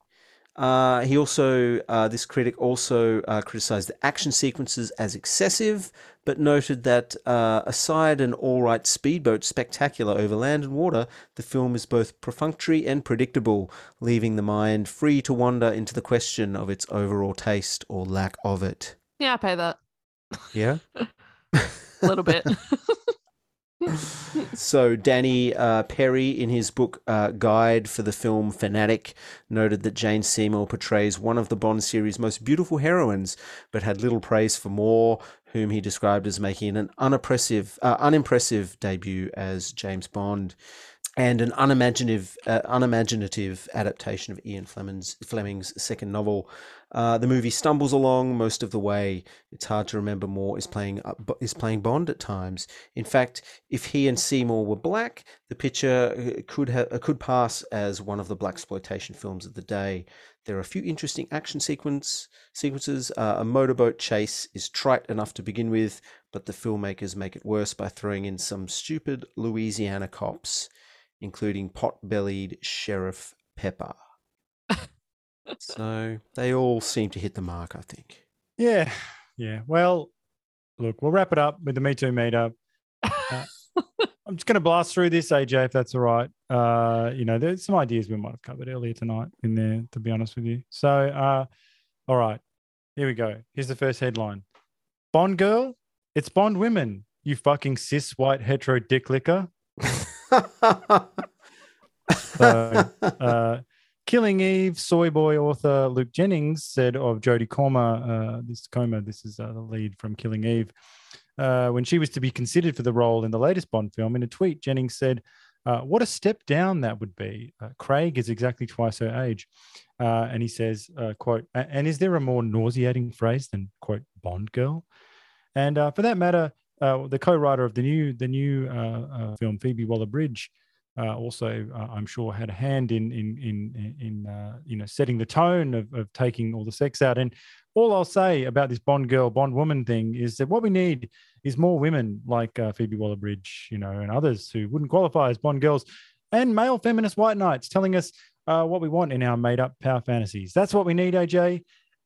He also, this critic also criticised the action sequences as excessive, but noted that aside an all right speedboat spectacular over land and water, the film is both perfunctory and predictable, leaving the mind free to wander into the question of its overall taste or lack of it. Yeah, I pay that. Yeah? A little bit. So Danny Perry, in his book Guide for the Film Fanatic, noted that Jane Seymour portrays one of the Bond series' most beautiful heroines, but had little praise for Moore, whom he described as making an unimpressive debut as James Bond, and an unimaginative adaptation of Ian Fleming's second novel. The movie stumbles along most of the way. It's hard to remember Moore is playing Bond at times. In fact, if he and Seymour were black, the picture could pass as one of the blaxploitation films of the day. There are a few interesting action sequences. A motorboat chase is trite enough to begin with, but the filmmakers make it worse by throwing in some stupid Louisiana cops, including pot-bellied Sheriff Pepper. So they all seem to hit the mark, I think. Yeah. Well, look, we'll wrap it up with the Me Too meetup. I'm just going to blast through this, AJ, if that's all right. You know, there's some ideas we might have covered earlier tonight in there, to be honest with you. So, all right, here we go. Here's the first headline. Bond girl, it's Bond women, you fucking cis white hetero dick licker. So, Killing Eve, Soy Boy author Luke Jennings said of Jodie Comer, this is the lead from Killing Eve, when she was to be considered for the role in the latest Bond film, in a tweet, Jennings said, what a step down that would be. Craig is exactly twice her age. And he says, quote, and is there a more nauseating phrase than, quote, Bond girl? And for that matter, the co-writer of the new film, Phoebe Waller-Bridge, also, I'm sure had a hand in setting the tone of taking all the sex out. And all I'll say about this Bond girl, Bond woman thing is that what we need is more women like Phoebe Waller-Bridge, you know, and others who wouldn't qualify as Bond girls, and male feminist white knights telling us what we want in our made-up power fantasies. That's what we need, AJ.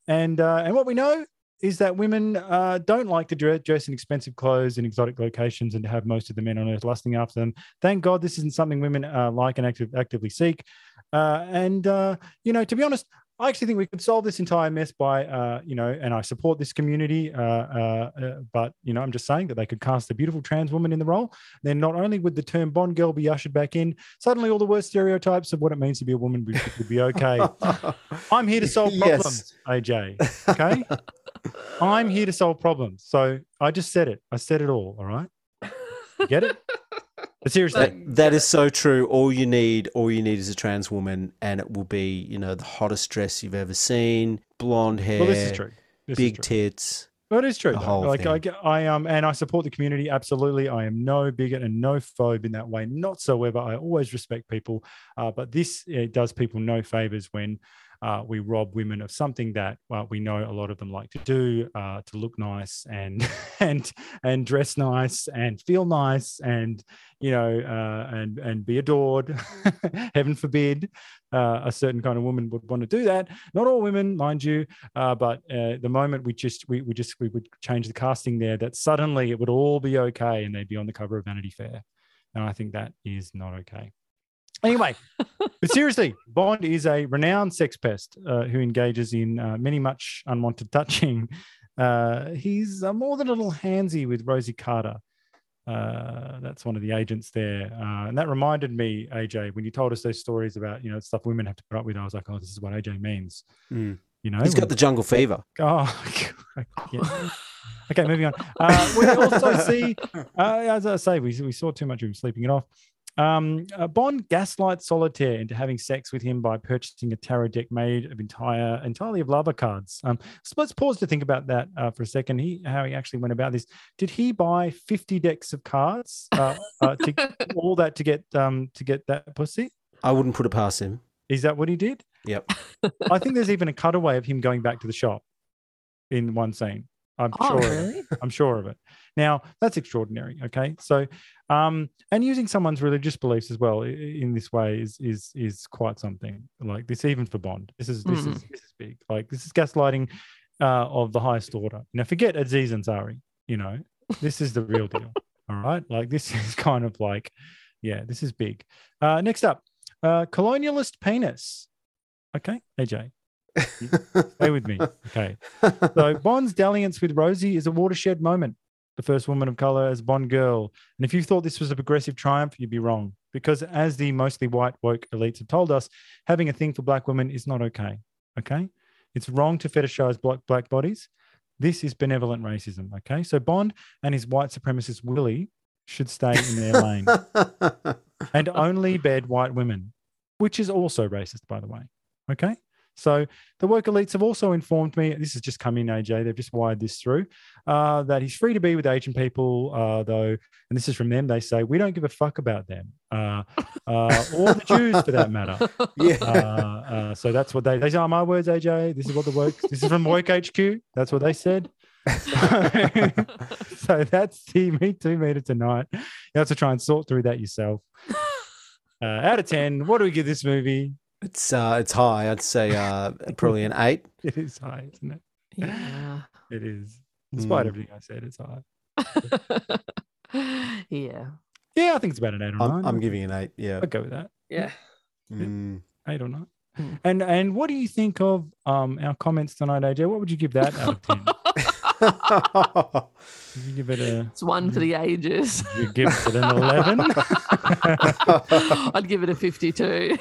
And what we know is that women don't like to dress in expensive clothes in exotic locations and to have most of the men on earth lusting after them. Thank God this isn't something women like and actively seek. To be honest, I actually think we could solve this entire mess by, and I support this community, but, you know, I'm just saying that they could cast a beautiful trans woman in the role. Then not only would the term Bond girl be ushered back in, suddenly all the worst stereotypes of what it means to be a woman would be okay. I'm here to solve problems, AJ, okay? I'm here to solve problems. So I just said it. I said it all right? Get it? But seriously, that is so true. All you need is a trans woman, and it will be, you know, the hottest dress you've ever seen, blonde hair, well, this is true. This big is true. Tits. Well, it is true. I support the community absolutely. I am no bigot and no phobe in that way, not so ever. I always respect people, but this does people no favors when we rob women of something that we know a lot of them like to do, to look nice and dress nice and feel nice and, you know, and be adored. Heaven forbid a certain kind of woman would want to do that. Not all women, mind you, but the moment we would change the casting there, that suddenly it would all be okay and they'd be on the cover of Vanity Fair. And I think that is not okay. Anyway, but seriously, Bond is a renowned sex pest who engages in many much unwanted touching. He's more than a little handsy with Rosie Carver. That's one of the agents there. And that reminded me, AJ, when you told us those stories about, you know, stuff women have to put up with, I was like, oh, this is what AJ means. Mm. You know, he's got the jungle fever. Oh, yeah. Okay, moving on. We also see, as I say, we saw too much of him sleeping it off. Bond gaslights Solitaire into having sex with him by purchasing a tarot deck made of entirely of lava cards. So let's pause to think about that for a second. How he actually went about this? Did he buy 50 decks of cards? All that to get that pussy? I wouldn't put it past him. Is that what he did? Yep. I think there's even a cutaway of him going back to the shop in one scene. I'm sure of it. Now, that's extraordinary, okay? So, and using someone's religious beliefs as well in this way is quite something. Like this, even for Bond, this is big. Like this is gaslighting of the highest order. Now, forget Aziz Ansari. You know, this is the real deal. All right, like this is kind of like, yeah, this is big. Next up, colonialist penis. Okay, AJ. Stay with me. Okay. So Bond's dalliance with Rosie is a watershed moment. The first woman of color as Bond girl. And if you thought this was a progressive triumph, you'd be wrong. Because as the mostly white woke elites have told us, having a thing for black women is not okay. Okay? It's wrong to fetishize black bodies. This is benevolent racism. Okay? So Bond and his white supremacist Willie should stay in their lane and only bed white women, which is also racist, by the way. Okay? So the woke elites have also informed me, this has just come in, AJ, they've just wired this through, that he's free to be with Asian people, though, and this is from them, they say, we don't give a fuck about them, or the Jews for that matter. Yeah. So that's what they are my words, AJ. This is what this is from Woke HQ. That's what they said. So that's the Me Too Meter tonight. You have to try and sort through that yourself. Out of 10, what do we give this movie? It's high. I'd say probably an 8. It is high, isn't it? Yeah. It is. Despite everything I said, it's high. Yeah. Yeah, I think it's about an 8 or 9. I'm giving an 8, yeah. I'd go with that. Yeah. 8 or 9. Mm. And what do you think of our comments tonight, AJ? What would you give that out of 10? You give it it's one for the ages. You give it an 11. I'd give it a 52.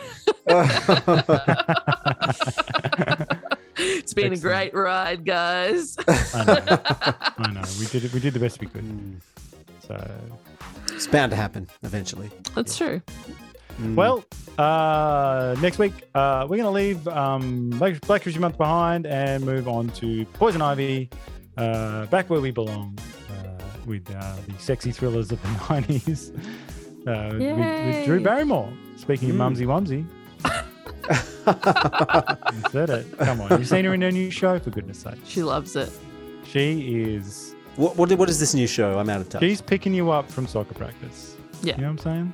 It's been a great ride, guys. I know. We did the best we could. So it's bound to happen eventually. That's true. Well, next week we're going to leave Black History Month behind and move on to Poison Ivy. Back where we belong with the sexy thrillers of the 90s with Drew Barrymore. Speaking of Mumsy Wumsy. You said it. Come on. You've seen her in her new show, for goodness sake. She loves it. She is. What is this new show? I'm out of touch. She's picking you up from soccer practice. Yeah. You know what I'm saying?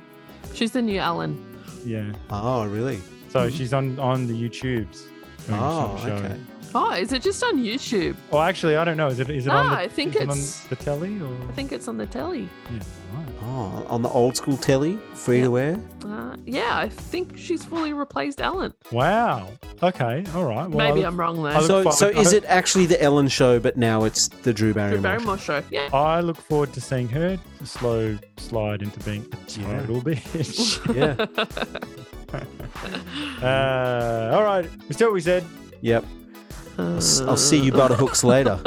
She's the new Ellen. Yeah. Oh, really? So she's on the YouTubes. Oh, show. Okay. Oh, is it just on YouTube? Oh, actually, I don't know. Is it on the, I think it's on the telly? Or? I think it's on the telly. Yeah, right. Oh, on the old school telly, free to wear? Yeah, I think she's fully replaced Ellen. Wow. Okay, all right. Well, maybe I'm wrong though. So is it actually the Ellen show, but now it's the Drew Barrymore show? Yeah. I look forward to seeing her slow slide into being a total bitch. Yeah. All right. We said what we said. Yep. I'll see you butterhooks later.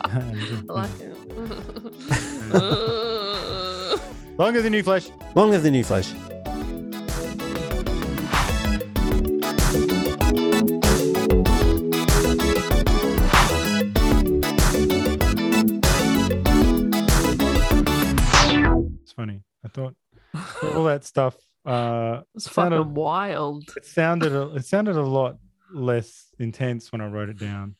I like it. Long live the new flesh. Long live the new flesh. It's funny. I thought all that stuff. It's fucking wild. It sounded a lot less intense when I wrote it down.